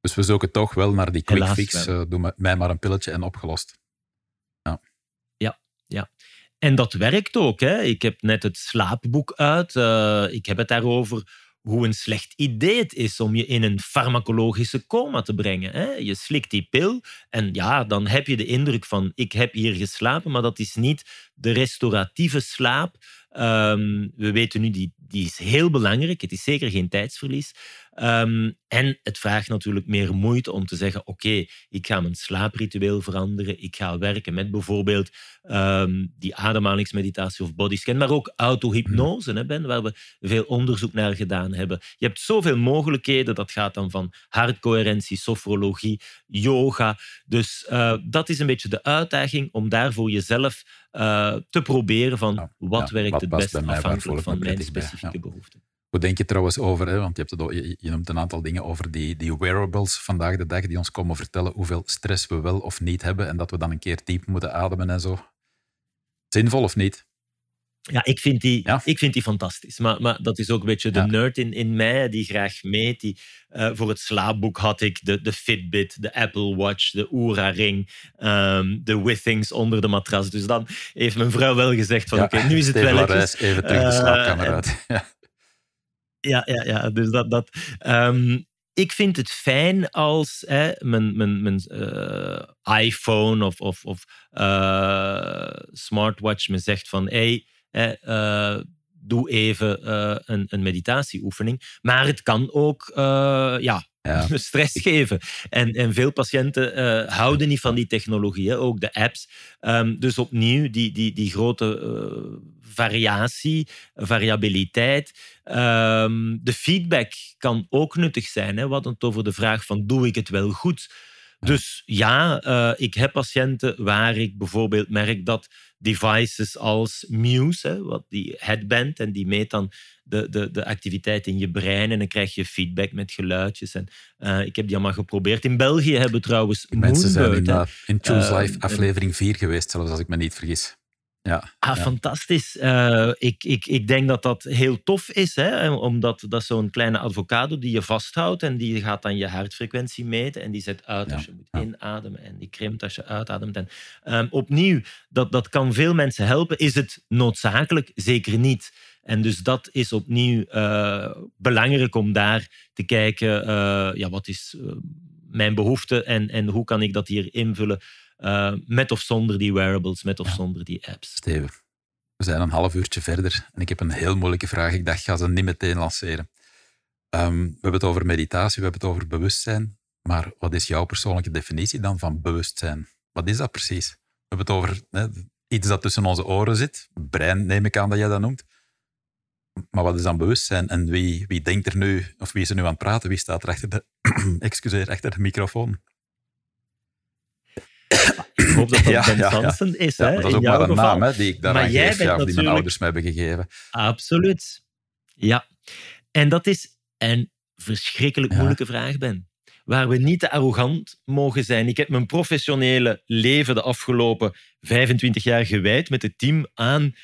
Dus we zoeken toch wel naar die quick fix. Doe mij maar een pilletje en opgelost. Ja. En dat werkt ook. Hè. Ik heb net het slaapboek uit. Ik heb het daarover hoe een slecht idee het is om je in een farmacologische coma te brengen. Hè. Je slikt die pil en dan heb je de indruk van ik heb hier geslapen, maar dat is niet de restauratieve slaap. We weten nu, die is heel belangrijk. Het is zeker geen tijdsverlies. En het vraagt natuurlijk meer moeite om te zeggen, oké, ik ga mijn slaapritueel veranderen. Ik ga werken met bijvoorbeeld die ademhalingsmeditatie of bodyscan, maar ook autohypnose, hè Ben, waar we veel onderzoek naar gedaan hebben. Je hebt zoveel mogelijkheden. Dat gaat dan van hartcoherentie, sofrologie, yoga. Dus dat is een beetje de uitdaging om daar voor jezelf te proberen van wat werkt het best afhankelijk van mijn specifieke behoeften. Hoe denk je trouwens over, hè? Want je noemt een aantal dingen over die wearables vandaag de dag die ons komen vertellen hoeveel stress we wel of niet hebben en dat we dan een keer diep moeten ademen en zo. Zinvol of niet? Ja, ik vind die fantastisch. Maar dat is ook een beetje de nerd in mij die graag meet. Voor het slaapboek had ik de Fitbit, de Apple Watch, de Oura-ring, de Withings onder de matras. Dus dan heeft mijn vrouw wel gezegd van oké, nu is het wel eens. Even terug de slaapkamer uit. Ja, dus dat. Ik vind het fijn als mijn iPhone of smartwatch me zegt van doe even een meditatieoefening. Maar het kan ook stress geven. En veel patiënten houden niet van die technologie, hè, ook de apps. Dus opnieuw die grote variabiliteit. De feedback kan ook nuttig zijn. Hè? We hadden het over de vraag van, doe ik het wel goed? Dus ik heb patiënten waar ik bijvoorbeeld merk dat devices als Muse, hè, wat die headband, en die meet dan de activiteit in je brein en dan krijg je feedback met geluidjes. En ik heb die allemaal geprobeerd. In België hebben we trouwens mensen zijn in Choose Life aflevering 4 geweest, zelfs als ik me niet vergis. Fantastisch. Ik denk dat heel tof is, hè? Omdat dat zo'n kleine avocado die je vasthoudt en die gaat dan je hartfrequentie meten en die zet uit als je moet inademen en die krimpt als je uitademt. En opnieuw, dat kan veel mensen helpen. Is het noodzakelijk? Zeker niet. En dus dat is opnieuw belangrijk om daar te kijken, wat is mijn behoefte en hoe kan ik dat hier invullen? Met of zonder die wearables, met of zonder die apps. Steven, we zijn een half uurtje verder en ik heb een heel moeilijke vraag. Ik dacht, ik ga ze niet meteen lanceren. We hebben het over meditatie, we hebben het over bewustzijn. Maar wat is jouw persoonlijke definitie dan van bewustzijn? Wat is dat precies? We hebben het over iets dat tussen onze oren zit. Brein, neem ik aan dat jij dat noemt. Maar wat is dan bewustzijn? En wie denkt er nu, of wie is er nu aan het praten? Wie staat er achter de microfoon? Ik hoop dat Ben Sansen is. Ja, dat is ook maar een naam die ik daaraan geef, die mijn ouders mij hebben gegeven. Absoluut. Ja. En dat is een verschrikkelijk moeilijke vraag, Ben. Waar we niet te arrogant mogen zijn. Ik heb mijn professionele leven de afgelopen 25 jaar gewijd met het team aan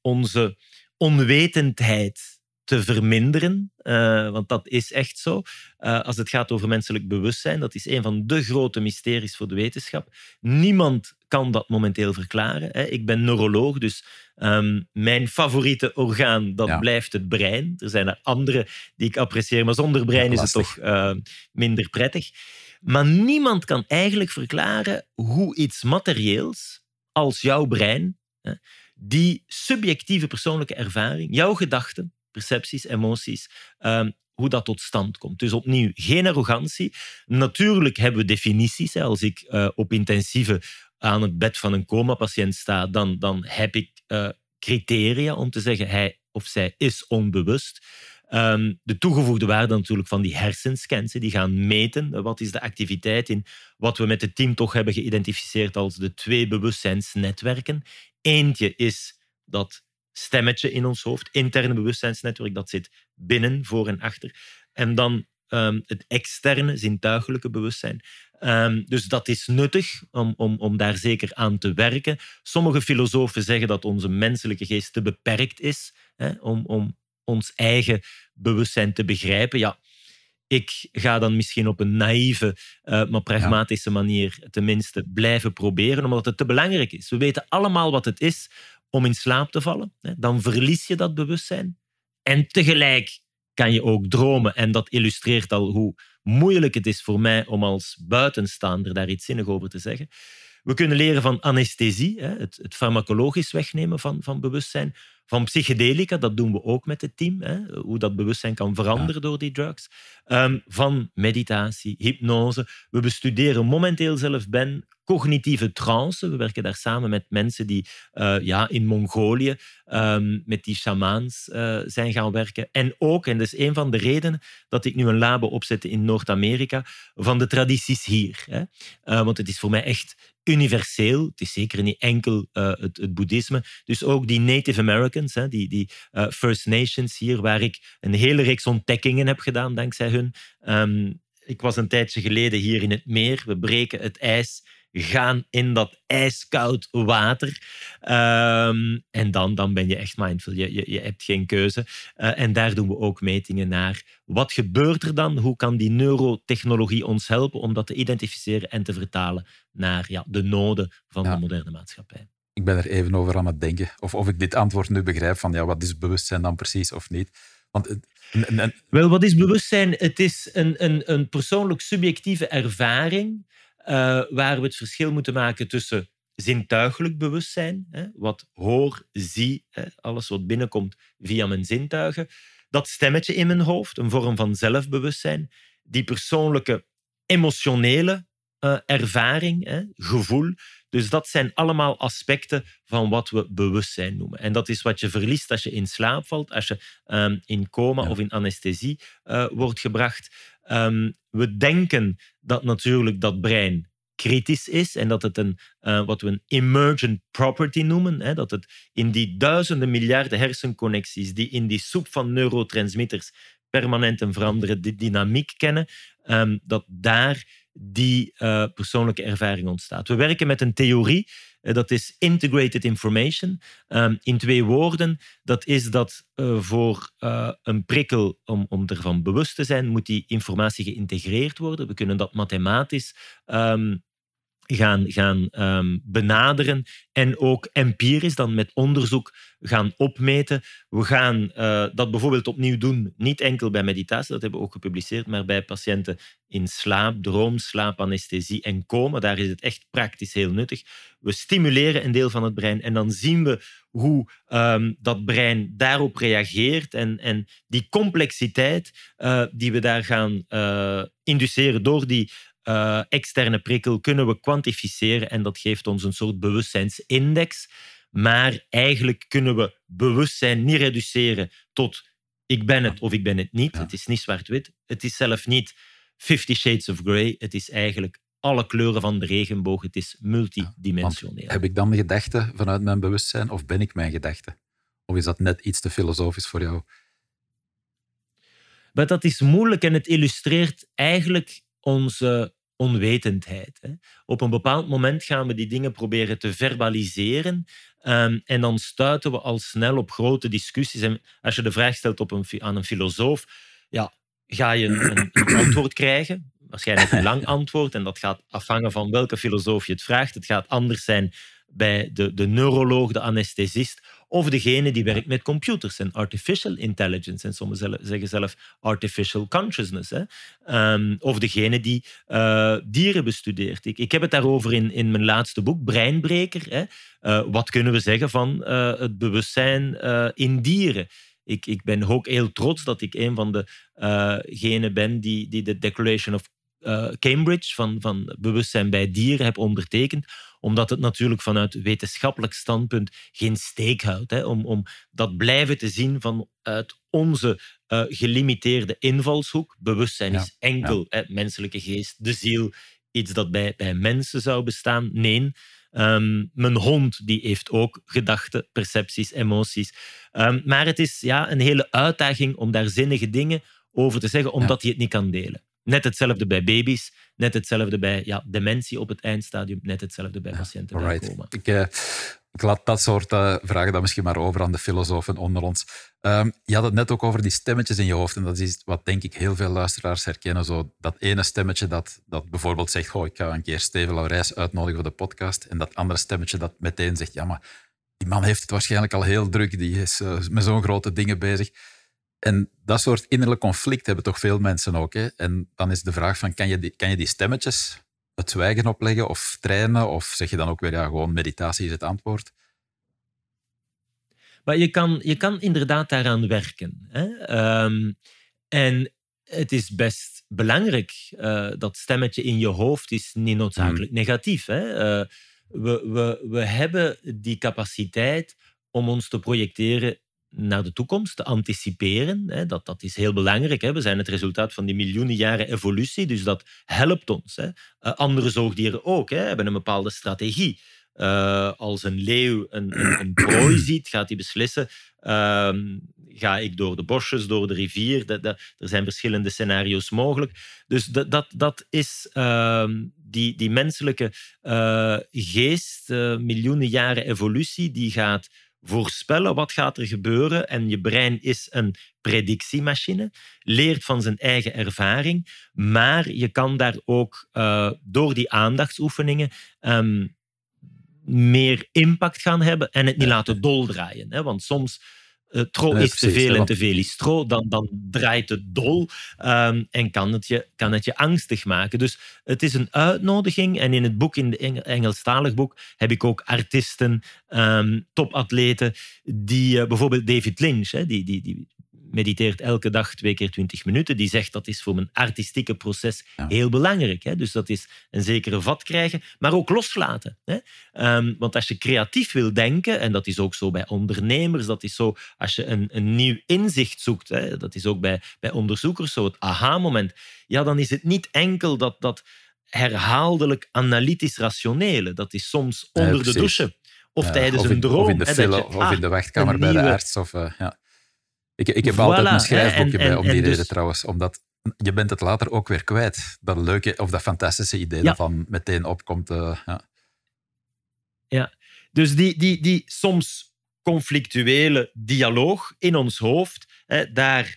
onze onwetendheid te verminderen, want dat is echt zo. Als het gaat over menselijk bewustzijn, dat is een van de grote mysteries voor de wetenschap. Niemand kan dat momenteel verklaren. Hè. Ik ben neuroloog, dus mijn favoriete orgaan, dat blijft het brein. Er zijn er andere die ik apprecieer, maar zonder brein is het toch minder prettig. Maar niemand kan eigenlijk verklaren hoe iets materieels als jouw brein, die subjectieve persoonlijke ervaring, jouw gedachten, percepties, emoties, hoe dat tot stand komt. Dus opnieuw, geen arrogantie. Natuurlijk hebben we definities. Hè. Als ik op intensieve aan het bed van een coma-patiënt sta, dan heb ik criteria om te zeggen hij of zij is onbewust. De toegevoegde waarde natuurlijk van die hersenscans, die gaan meten wat is de activiteit in wat we met het team toch hebben geïdentificeerd als de 2 bewustzijnsnetwerken. Eentje is dat stemmetje in ons hoofd, interne bewustzijnsnetwerk, dat zit binnen, voor en achter. En dan het externe, zintuigelijke bewustzijn. Dus dat is nuttig om daar zeker aan te werken. Sommige filosofen zeggen dat onze menselijke geest te beperkt is om ons eigen bewustzijn te begrijpen. Ja, ik ga dan misschien op een naïeve, maar pragmatische manier tenminste blijven proberen, omdat het te belangrijk is. We weten allemaal wat het is om in slaap te vallen. Dan verlies je dat bewustzijn. En tegelijk kan je ook dromen. En dat illustreert al hoe moeilijk het is voor mij om als buitenstaander daar iets zinnig over te zeggen. We kunnen leren van anesthesie, het farmacologisch wegnemen van bewustzijn. van psychedelica, dat doen we ook met het team, hè, hoe dat bewustzijn kan veranderen door die drugs, van meditatie, hypnose. We bestuderen momenteel zelf, Ben, cognitieve trance. We werken daar samen met mensen die in Mongolië met die shamaans zijn gaan werken. En ook, en dat is een van de redenen dat ik nu een labo opzet in Noord-Amerika, van de tradities hier. Hè. Want het is voor mij echt universeel. Het is zeker niet enkel het boeddhisme. Dus ook die Native Americans, hè, die First Nations hier, waar ik een hele reeks ontdekkingen heb gedaan dankzij hun. Ik was een tijdje geleden hier in het meer. We breken het ijs, gaan in dat ijskoud water. En dan ben je echt mindful. Je hebt geen keuze. En daar doen we ook metingen naar. Wat gebeurt er dan? Hoe kan die neurotechnologie ons helpen om dat te identificeren en te vertalen naar de noden van de moderne maatschappij? Ik ben er even over aan het denken. Of ik dit antwoord nu begrijp van wat is bewustzijn dan precies of niet? Want Wel, wat is bewustzijn? Het is een persoonlijk subjectieve ervaring waar we het verschil moeten maken tussen zintuigelijk bewustzijn, hè, wat hoor, zie, hè, alles wat binnenkomt via mijn zintuigen, dat stemmetje in mijn hoofd, een vorm van zelfbewustzijn, die persoonlijke emotionele ervaring, hè, gevoel. Dus dat zijn allemaal aspecten van wat we bewustzijn noemen. En dat is wat je verliest als je in slaap valt, als je in coma of in anesthesie wordt gebracht. We denken dat natuurlijk dat brein kritisch is en dat het wat we een emergent property noemen, hè, dat het in die duizenden miljarden hersenconnecties die in die soep van neurotransmitters permanent een veranderende dynamiek kennen, dat daar die persoonlijke ervaring ontstaat. We werken met een theorie, dat is integrated information. In 2 woorden, dat is dat voor een prikkel, om ervan bewust te zijn, moet die informatie geïntegreerd worden. We kunnen dat mathematisch gaan benaderen en ook empirisch dan met onderzoek gaan opmeten. We gaan dat bijvoorbeeld opnieuw doen, niet enkel bij meditatie, dat hebben we ook gepubliceerd, maar bij patiënten in slaap, droomslaap, anesthesie en coma. Daar is het echt praktisch heel nuttig. We stimuleren een deel van het brein en dan zien we hoe dat brein daarop reageert en die complexiteit die we daar gaan induceren door die externe prikkel kunnen we kwantificeren en dat geeft ons een soort bewustzijnsindex. Maar eigenlijk kunnen we bewustzijn niet reduceren tot ik ben het of ik ben het niet. Ja. Het is niet zwart-wit. Het is zelf niet 50 Shades of Grey. Het is eigenlijk alle kleuren van de regenboog. Het is multidimensioneel. Heb ik dan de gedachten vanuit mijn bewustzijn of ben ik mijn gedachten? Of is dat net iets te filosofisch voor jou? Maar dat is moeilijk en het illustreert eigenlijk onze onwetendheid. Hè. Op een bepaald moment gaan we die dingen proberen te verbaliseren en dan stuiten we al snel op grote discussies. En als je de vraag stelt aan een filosoof, ga je een antwoord krijgen, waarschijnlijk een lang antwoord, en dat gaat afhangen van welke filosoof je het vraagt. Het gaat anders zijn bij de neuroloog, de anesthesist of degene die werkt met computers en artificial intelligence. En sommigen zeggen zelf artificial consciousness. Hè? Of degene die dieren bestudeert. Ik heb het daarover in mijn laatste boek, Breinbreker. Hè? Wat kunnen we zeggen van het bewustzijn in dieren? Ik ben ook heel trots dat ik een van degenen ben die de Declaration of Cambridge van bewustzijn bij dieren heb ondertekend, omdat het natuurlijk vanuit wetenschappelijk standpunt geen steek houdt, hè, om dat blijven te zien vanuit onze gelimiteerde invalshoek. Bewustzijn is enkel hè, menselijke geest, de ziel, iets dat bij mensen zou bestaan. Nee, mijn hond die heeft ook gedachten, percepties, emoties. Maar het is een hele uitdaging om daar zinnige dingen over te zeggen, omdat hij het niet kan delen. Net hetzelfde bij baby's, net hetzelfde bij dementie op het eindstadium, net hetzelfde bij patiënten bij coma. Ik laat dat soort vragen dan misschien maar over aan de filosofen onder ons. Je had het net ook over die stemmetjes in je hoofd. En dat is wat denk ik heel veel luisteraars herkennen. Zo dat ene stemmetje dat bijvoorbeeld zegt, goh, ik ga een keer Steven Laureys uitnodigen voor de podcast. En dat andere stemmetje dat meteen zegt, ja, maar die man heeft het waarschijnlijk al heel druk. Die is met zo'n grote dingen bezig. En dat soort innerlijk conflict hebben toch veel mensen ook. Hè? En dan is de vraag van, kan je die stemmetjes het zwijgen opleggen of trainen? Of zeg je dan ook weer, gewoon meditatie is het antwoord? Maar je kan inderdaad daaraan werken. Hè? En het is best belangrijk. Dat stemmetje in je hoofd is niet noodzakelijk negatief. Hè? We hebben die capaciteit om ons te projecteren naar de toekomst, te anticiperen. Hè? Dat is heel belangrijk. Hè? We zijn het resultaat van die miljoenen jaren evolutie, dus dat helpt ons. Hè? Andere zoogdieren ook, hè? Hebben een bepaalde strategie. Als een leeuw een prooi ziet, gaat hij beslissen, ga ik door de bosjes, door de rivier? Er zijn verschillende scenario's mogelijk. Dus dat is die menselijke geest, miljoenen jaren evolutie, die gaat voorspellen wat gaat er gebeuren. En je brein is een predictiemachine, leert van zijn eigen ervaring, maar je kan daar ook door die aandachtsoefeningen meer impact gaan hebben en het niet laten doldraaien. Hè? Want soms te veel is stro, dan draait het dol en kan het je angstig maken. Dus het is een uitnodiging. En in het boek, in het Engelstalig boek, heb ik ook artiesten, topatleten, die bijvoorbeeld David Lynch, hè, die mediteert elke dag 2 keer 20 minuten. Die zegt dat is voor mijn artistieke proces heel belangrijk. Hè? Dus dat is een zekere vat krijgen, maar ook loslaten. Hè? Want als je creatief wil denken, en dat is ook zo bij ondernemers, dat is zo als je een nieuw inzicht zoekt, hè? Dat is ook bij onderzoekers zo, het aha-moment. Ja, dan is het niet enkel dat herhaaldelijk analytisch rationele. Dat is soms onder de douche of tijdens een droom. Of in de film, of in de wachtkamer bij de arts. Ik heb altijd mijn schrijfboekje bij om die reden trouwens. Omdat je bent het later ook weer kwijt. Dat leuke of dat fantastische idee dat van meteen opkomt. Dus die soms conflictuele dialoog in ons hoofd, hè, daar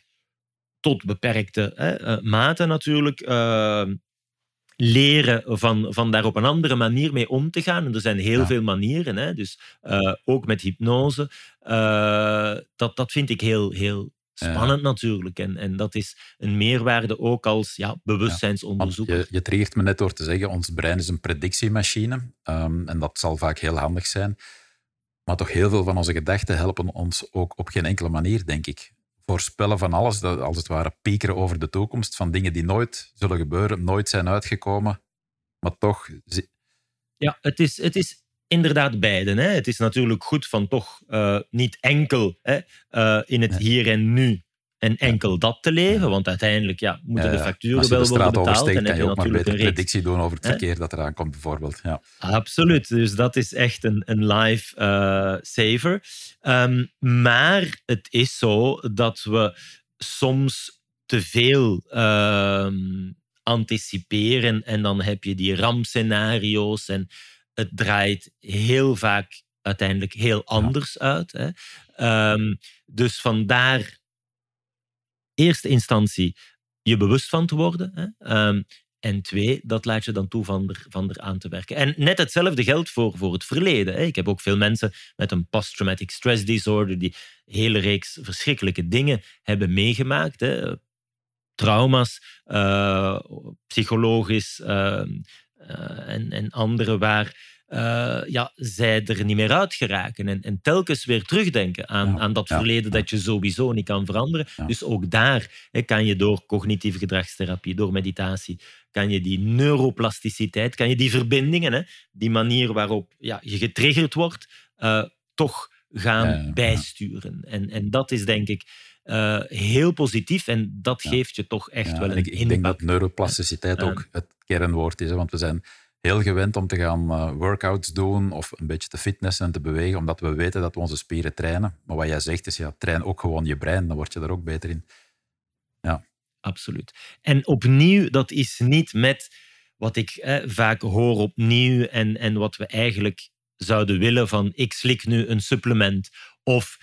tot beperkte mate natuurlijk leren van daar op een andere manier mee om te gaan. En er zijn heel veel manieren, hè? Dus ook met hypnose. Dat vind ik heel, heel spannend natuurlijk. En dat is een meerwaarde ook als bewustzijnsonderzoek. Je triggert me net door te zeggen, ons brein is een predictiemachine. En dat zal vaak heel handig zijn. Maar toch heel veel van onze gedachten helpen ons ook op geen enkele manier, denk ik. Voorspellen van alles, dat als het ware piekeren over de toekomst, van dingen die nooit zullen gebeuren, nooit zijn uitgekomen, maar toch... Ja, het is inderdaad beiden. Hè? Het is natuurlijk goed van toch niet enkel in het hier en nu en enkel dat te leven, want uiteindelijk moeten de facturen wel worden betaald. Als je de straat oversteekt, kan je ook maar beter predictie doen over het verkeer dat eraan komt, bijvoorbeeld. Ja. Absoluut, dus dat is echt een life saver. Maar het is zo dat we soms te veel anticiperen en dan heb je die rampscenario's en het draait heel vaak uiteindelijk heel anders uit. Hè. Dus vandaar eerste instantie je bewust van te worden. Hè? En 2, dat laat je dan toe van er aan te werken. En net hetzelfde geldt voor het verleden. Hè? Ik heb ook veel mensen met een post-traumatic stress disorder die een hele reeks verschrikkelijke dingen hebben meegemaakt. Hè? Trauma's, psychologisch en andere waar... zij er niet meer uit geraken en telkens weer terugdenken aan dat verleden dat je sowieso niet kan veranderen. Ja. Dus ook daar kan je door cognitieve gedragstherapie, door meditatie, kan je die neuroplasticiteit, kan je die verbindingen, hè, die manier waarop je getriggerd wordt, toch gaan bijsturen. En dat is denk ik heel positief en dat geeft je toch echt wel een impact. Ik denk dat neuroplasticiteit ook het kernwoord is, hè, want we zijn heel gewend om te gaan workouts doen of een beetje te fitnessen en te bewegen, omdat we weten dat we onze spieren trainen. Maar wat jij zegt is, train ook gewoon je brein, dan word je er ook beter in. Ja. Absoluut. En opnieuw, dat is niet met wat ik vaak hoor opnieuw en wat we eigenlijk zouden willen van ik slik nu een supplement of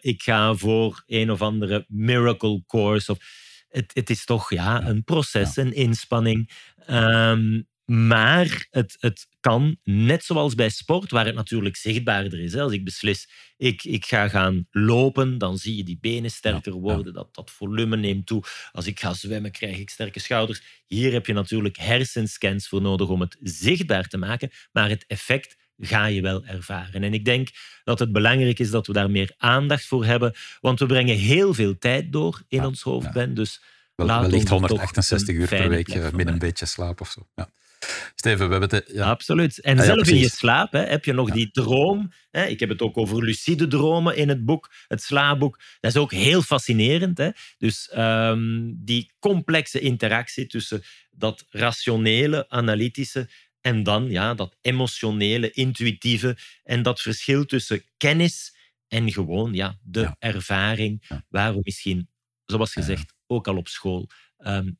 ik ga voor een of andere miracle course. Het is toch een proces, een inspanning. Maar het kan, net zoals bij sport, waar het natuurlijk zichtbaarder is. Als ik beslis, ik ga gaan lopen, dan zie je die benen sterker worden. Dat volume neemt toe. Als ik ga zwemmen, krijg ik sterke schouders. Hier heb je natuurlijk hersenscans voor nodig om het zichtbaar te maken. Maar het effect ga je wel ervaren. En ik denk dat het belangrijk is dat we daar meer aandacht voor hebben. Want we brengen heel veel tijd door in ons hoofd, ja. Ben. Dus wellicht 168 uur per week met een beetje slaap of zo. Ja. Steven, we hebben het... Ja. Absoluut. En zelf in je slaap heb je nog die droom. Hè? Ik heb het ook over lucide dromen in het boek, het slaapboek. Dat is ook heel fascinerend. Hè? Dus die complexe interactie tussen dat rationele, analytische en dan dat emotionele, intuïtieve en dat verschil tussen kennis en gewoon de ervaring waar we misschien, zoals gezegd, ook al op school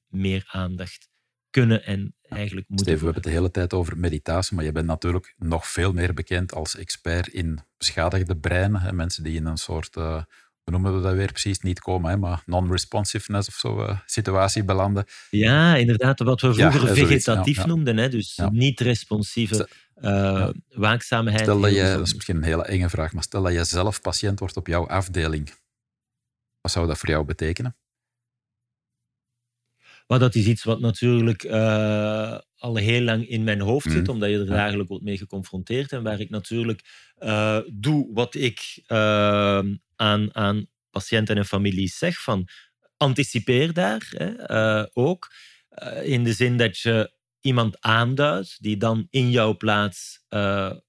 meer aandacht kunnen en eigenlijk moeten. Steven, we hebben het de hele tijd over meditatie, maar je bent natuurlijk nog veel meer bekend als expert in beschadigde breinen. Mensen die in een soort, hoe noemen we dat weer precies, niet coma, maar non-responsiveness of zo, situatie belanden. Ja, inderdaad, wat we vroeger vegetatief noemden, hè, dus niet-responsieve waakzaamheid. Stel dat je, dat is misschien een hele enge vraag, maar stel dat je zelf patiënt wordt op jouw afdeling. Wat zou dat voor jou betekenen? Maar dat is iets wat natuurlijk al heel lang in mijn hoofd zit, omdat je er dagelijks wordt mee geconfronteerd en waar ik natuurlijk doe wat ik aan patiënten en families zeg, van anticipeer daar ook. In de zin dat je iemand aanduidt die dan in jouw plaats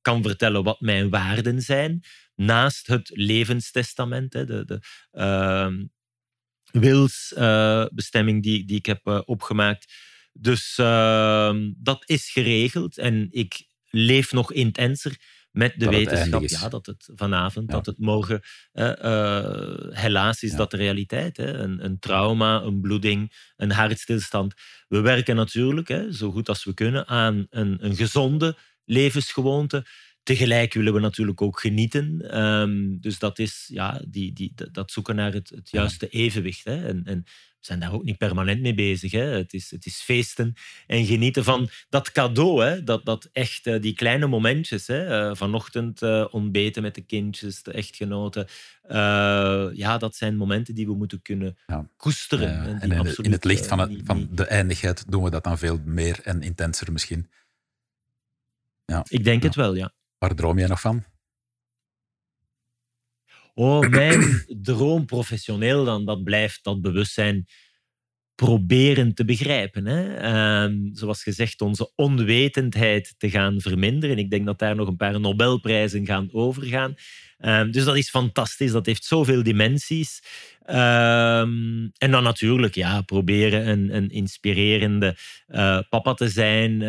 kan vertellen wat mijn waarden zijn, naast het levenstestament, wilsbestemming die ik heb opgemaakt. Dus dat is geregeld en ik leef nog intenser met de wetenschap dat het vanavond, dat het morgen helaas is dat de realiteit. Hè? Een trauma, een bloeding, een hartstilstand. We werken natuurlijk zo goed als we kunnen aan een gezonde levensgewoonte. Tegelijk willen we natuurlijk ook genieten. Dus dat is dat zoeken naar het juiste evenwicht. Hè. En we zijn daar ook niet permanent mee bezig. Hè. Het is feesten en genieten van dat cadeau. Hè. Dat echt die kleine momentjes. Hè. Vanochtend ontbeten met de kindjes, de echtgenoten. Dat zijn momenten die we moeten kunnen koesteren. Ja. En in het licht van de eindigheid doen we dat dan veel meer en intenser misschien. Ja. Ik denk het wel, ja. Waar droom jij nog van? Oh, mijn droom professioneel dan, dat blijft dat bewustzijn proberen te begrijpen. Hè? Zoals gezegd, onze onwetendheid te gaan verminderen. Ik denk dat daar nog een paar Nobelprijzen gaan overgaan. Dus dat is fantastisch. Dat heeft zoveel dimensies. En dan natuurlijk proberen een inspirerende papa te zijn.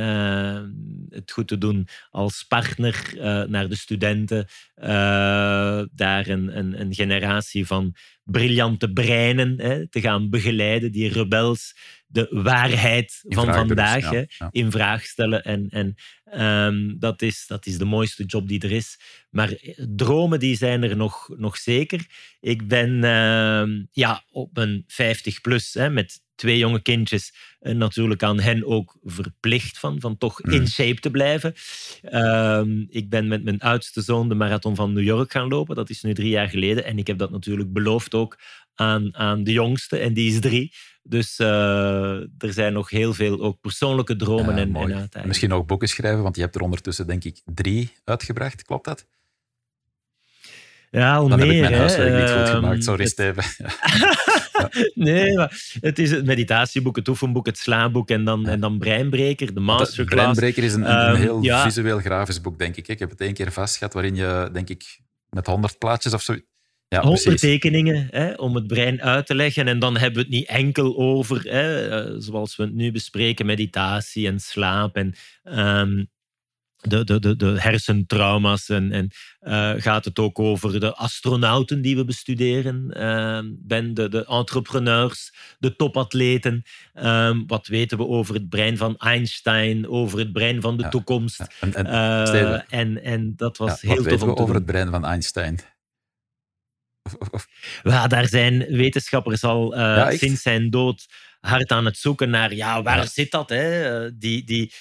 Het goed te doen als partner naar de studenten. Daar een generatie van briljante breinen te gaan begeleiden. Die rebels de waarheid van vandaag in vraag stellen. En dat is de mooiste job die er is. Maar dromen die zijn er nog zeker. Ik ben op mijn 50 plus, met 2 jonge kindjes, natuurlijk aan hen ook verplicht van toch in shape te blijven. Ik ben met mijn oudste zoon de marathon van New York gaan lopen. Dat is nu 3 jaar geleden. En ik heb dat natuurlijk beloofd ook aan de jongste. En die is 3. Dus er zijn nog heel veel ook persoonlijke dromen en uitdagingen. Misschien ook boeken schrijven, want je hebt er ondertussen denk ik 3 uitgebracht. Klopt dat? Ja, al dan meer. Dan heb ik mijn huiswerk niet goed gemaakt. Sorry, Steven. Nee, maar het is het meditatieboek, het oefenboek, het slaapboek en dan Breinbreker, de masterclass. Breinbreker is een heel visueel grafisch boek, denk ik. Ik heb het 1 keer vastgehad, waarin je, denk ik, met 100 plaatjes of zo... Ja, 100 tekeningen om het brein uit te leggen. En dan hebben we het niet enkel over, zoals we het nu bespreken, meditatie en slaap en... De hersentrauma's en gaat het ook over de astronauten die we bestuderen, de entrepreneurs, de topatleten. Wat weten we over het brein van Einstein, over het brein van de toekomst? En dat was heel tof. Wat weten we over het brein van Einstein? Daar zijn wetenschappers al sinds zijn dood hard aan het zoeken naar waar zit dat, hè? Die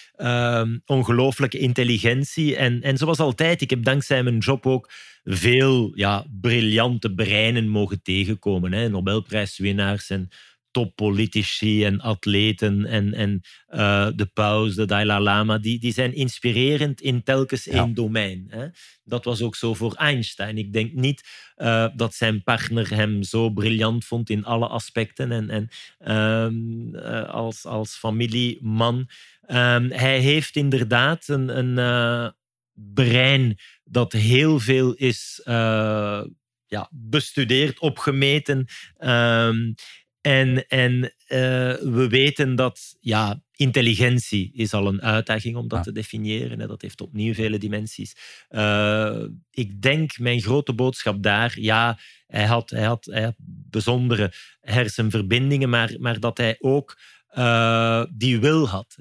ongelooflijke intelligentie. En zoals altijd, ik heb dankzij mijn job ook veel briljante breinen mogen tegenkomen. Hè? Nobelprijswinnaars en toppolitici en atleten en de paus, de Dalai Lama, die zijn inspirerend in telkens één domein. Hè? Dat was ook zo voor Einstein. Ik denk niet dat zijn partner hem zo briljant vond in alle aspecten als familieman. Hij heeft inderdaad een brein dat heel veel is bestudeerd, opgemeten. En we weten dat intelligentie is al een uitdaging om dat te definiëren. Hè. Dat heeft opnieuw vele dimensies. Ik denk, mijn grote boodschap daar... Hij had bijzondere hersenverbindingen, maar dat hij ook die wil had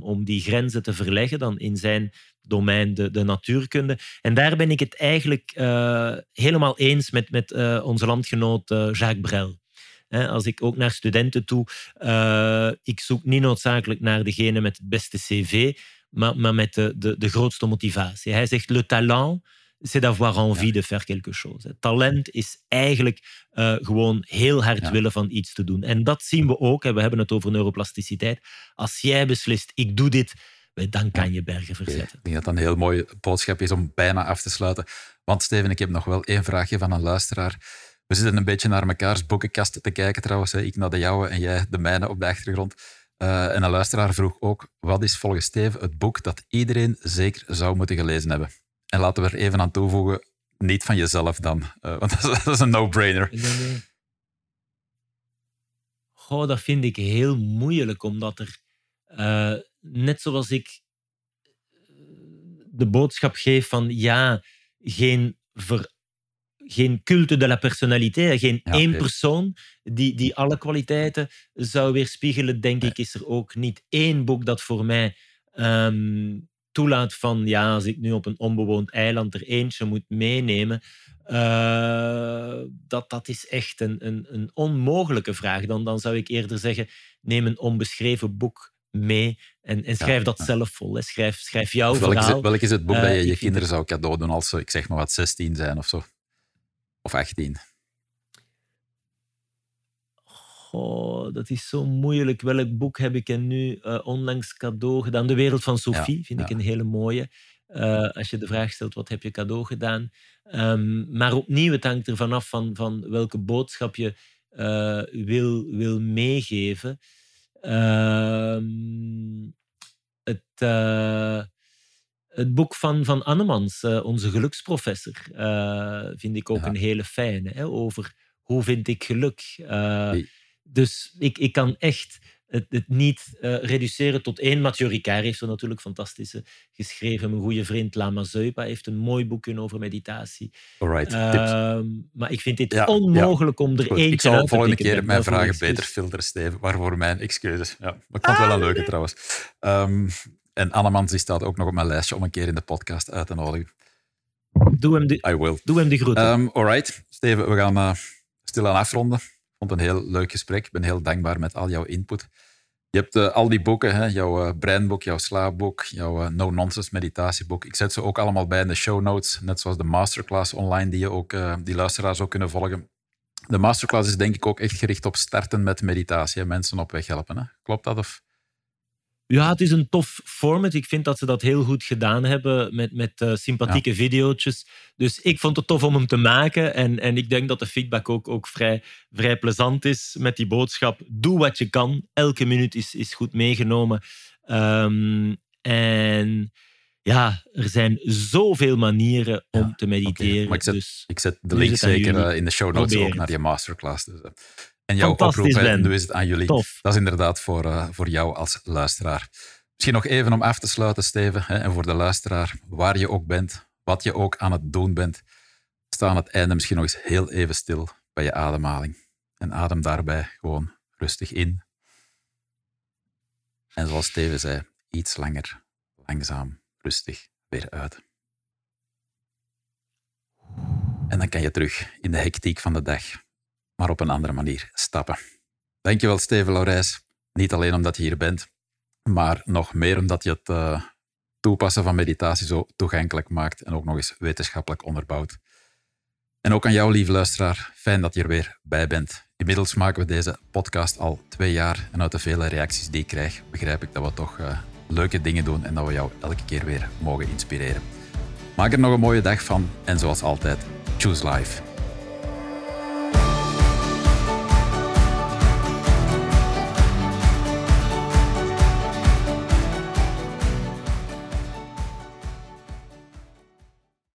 om die grenzen te verleggen dan in zijn domein, de natuurkunde. En daar ben ik het eigenlijk helemaal eens met onze landgenoot Jacques Brel. Als ik ook naar studenten toe... ik zoek niet noodzakelijk naar degene met het beste cv, maar met de grootste motivatie. Hij zegt, le talent, c'est d'avoir envie de faire quelque chose. Talent is eigenlijk gewoon heel hard willen van iets te doen. En dat zien we ook. Hè. We hebben het over neuroplasticiteit. Als jij beslist, ik doe dit, dan kan je bergen verzetten. Ik denk dat dat een heel mooie boodschap is om bijna af te sluiten. Want Steven, ik heb nog wel één vraagje van een luisteraar. We zitten een beetje naar mekaars boekenkasten te kijken trouwens. Ik naar de jouwe en jij de mijne op de achtergrond. En een luisteraar vroeg ook, wat is volgens Steven het boek dat iedereen zeker zou moeten gelezen hebben? En laten we er even aan toevoegen, niet van jezelf dan. Want dat is een no-brainer. Nee. Goh, dat vind ik heel moeilijk, omdat er... net zoals ik de boodschap geef van geen culte de la personalité, geen één persoon die alle kwaliteiten zou weerspiegelen, denk ik, is er ook niet één boek dat voor mij toelaat van, als ik nu op een onbewoond eiland er eentje moet meenemen, dat is echt een onmogelijke vraag. Dan zou ik eerder zeggen, neem een onbeschreven boek mee en schrijf dat zelf vol. Hè. Schrijf jouw verhaal. Welk is het boek dat je kinderen zou cadeau doen als ze, ik zeg maar wat, 16 zijn of zo? Of 18? Goh, dat is zo moeilijk. Welk boek heb ik hen nu onlangs cadeau gedaan? De Wereld van Sophie vind ik een hele mooie. Als je de vraag stelt, wat heb je cadeau gedaan? Maar opnieuw, het hangt ervan af van welke boodschap je wil meegeven. Het boek van Annemans, onze geluksprofessor, vind ik ook een hele fijne. Hè, over hoe vind ik geluk. Dus ik kan echt het niet reduceren tot één. Mathieu Ricard heeft zo natuurlijk fantastische geschreven. Mijn goede vriend Lama Zopa heeft een mooi boekje over meditatie. Alright, maar ik vind dit onmogelijk om er eentje uit te pikken. Ik zal de volgende keer mijn vragen beter filteren, Steven. Waarvoor mijn excuses. Ja, maar ik vond het wel een leuke trouwens. En Annemans staat ook nog op mijn lijstje om een keer in de podcast uit te nodigen. Doe hem de groeten. Alright, Steven, we gaan stilaan afronden. Ik vond het een heel leuk gesprek. Ik ben heel dankbaar met al jouw input. Je hebt al die boeken, hè? Jouw breinboek, jouw slaapboek, jouw No Nonsense meditatieboek. Ik zet ze ook allemaal bij in de show notes, net zoals de masterclass online die je ook, die luisteraars ook kunnen volgen. De masterclass is denk ik ook echt gericht op starten met meditatie en mensen op weg helpen. Hè? Klopt dat? Of? Ja, het is een tof format. Ik vind dat ze dat heel goed gedaan hebben met sympathieke video's. Dus ik vond het tof om hem te maken. En ik denk dat de feedback ook vrij plezant is met die boodschap. Doe wat je kan. Elke minuut is goed meegenomen. Er zijn zoveel manieren om te mediteren. Okay. Maar ik zet de link zeker in de show notes ook naar je masterclass. Dus, en jouw oproep, en nu is het aan jullie. Tof. Dat is inderdaad voor jou als luisteraar. Misschien nog even om af te sluiten, Steven, en voor de luisteraar, waar je ook bent, wat je ook aan het doen bent, sta aan het einde misschien nog eens heel even stil bij je ademhaling. En adem daarbij gewoon rustig in. En zoals Steven zei, iets langer, langzaam, rustig weer uit. En dan kan je terug in de hectiek van de dag, maar op een andere manier stappen. Dankjewel, Steven Laureys. Niet alleen omdat je hier bent, maar nog meer omdat je het toepassen van meditatie zo toegankelijk maakt en ook nog eens wetenschappelijk onderbouwt. En ook aan jou, lieve luisteraar, fijn dat je er weer bij bent. Inmiddels maken we deze podcast al 2 jaar en uit de vele reacties die ik krijg begrijp ik dat we toch leuke dingen doen en dat we jou elke keer weer mogen inspireren. Maak er nog een mooie dag van en zoals altijd, Choose Life.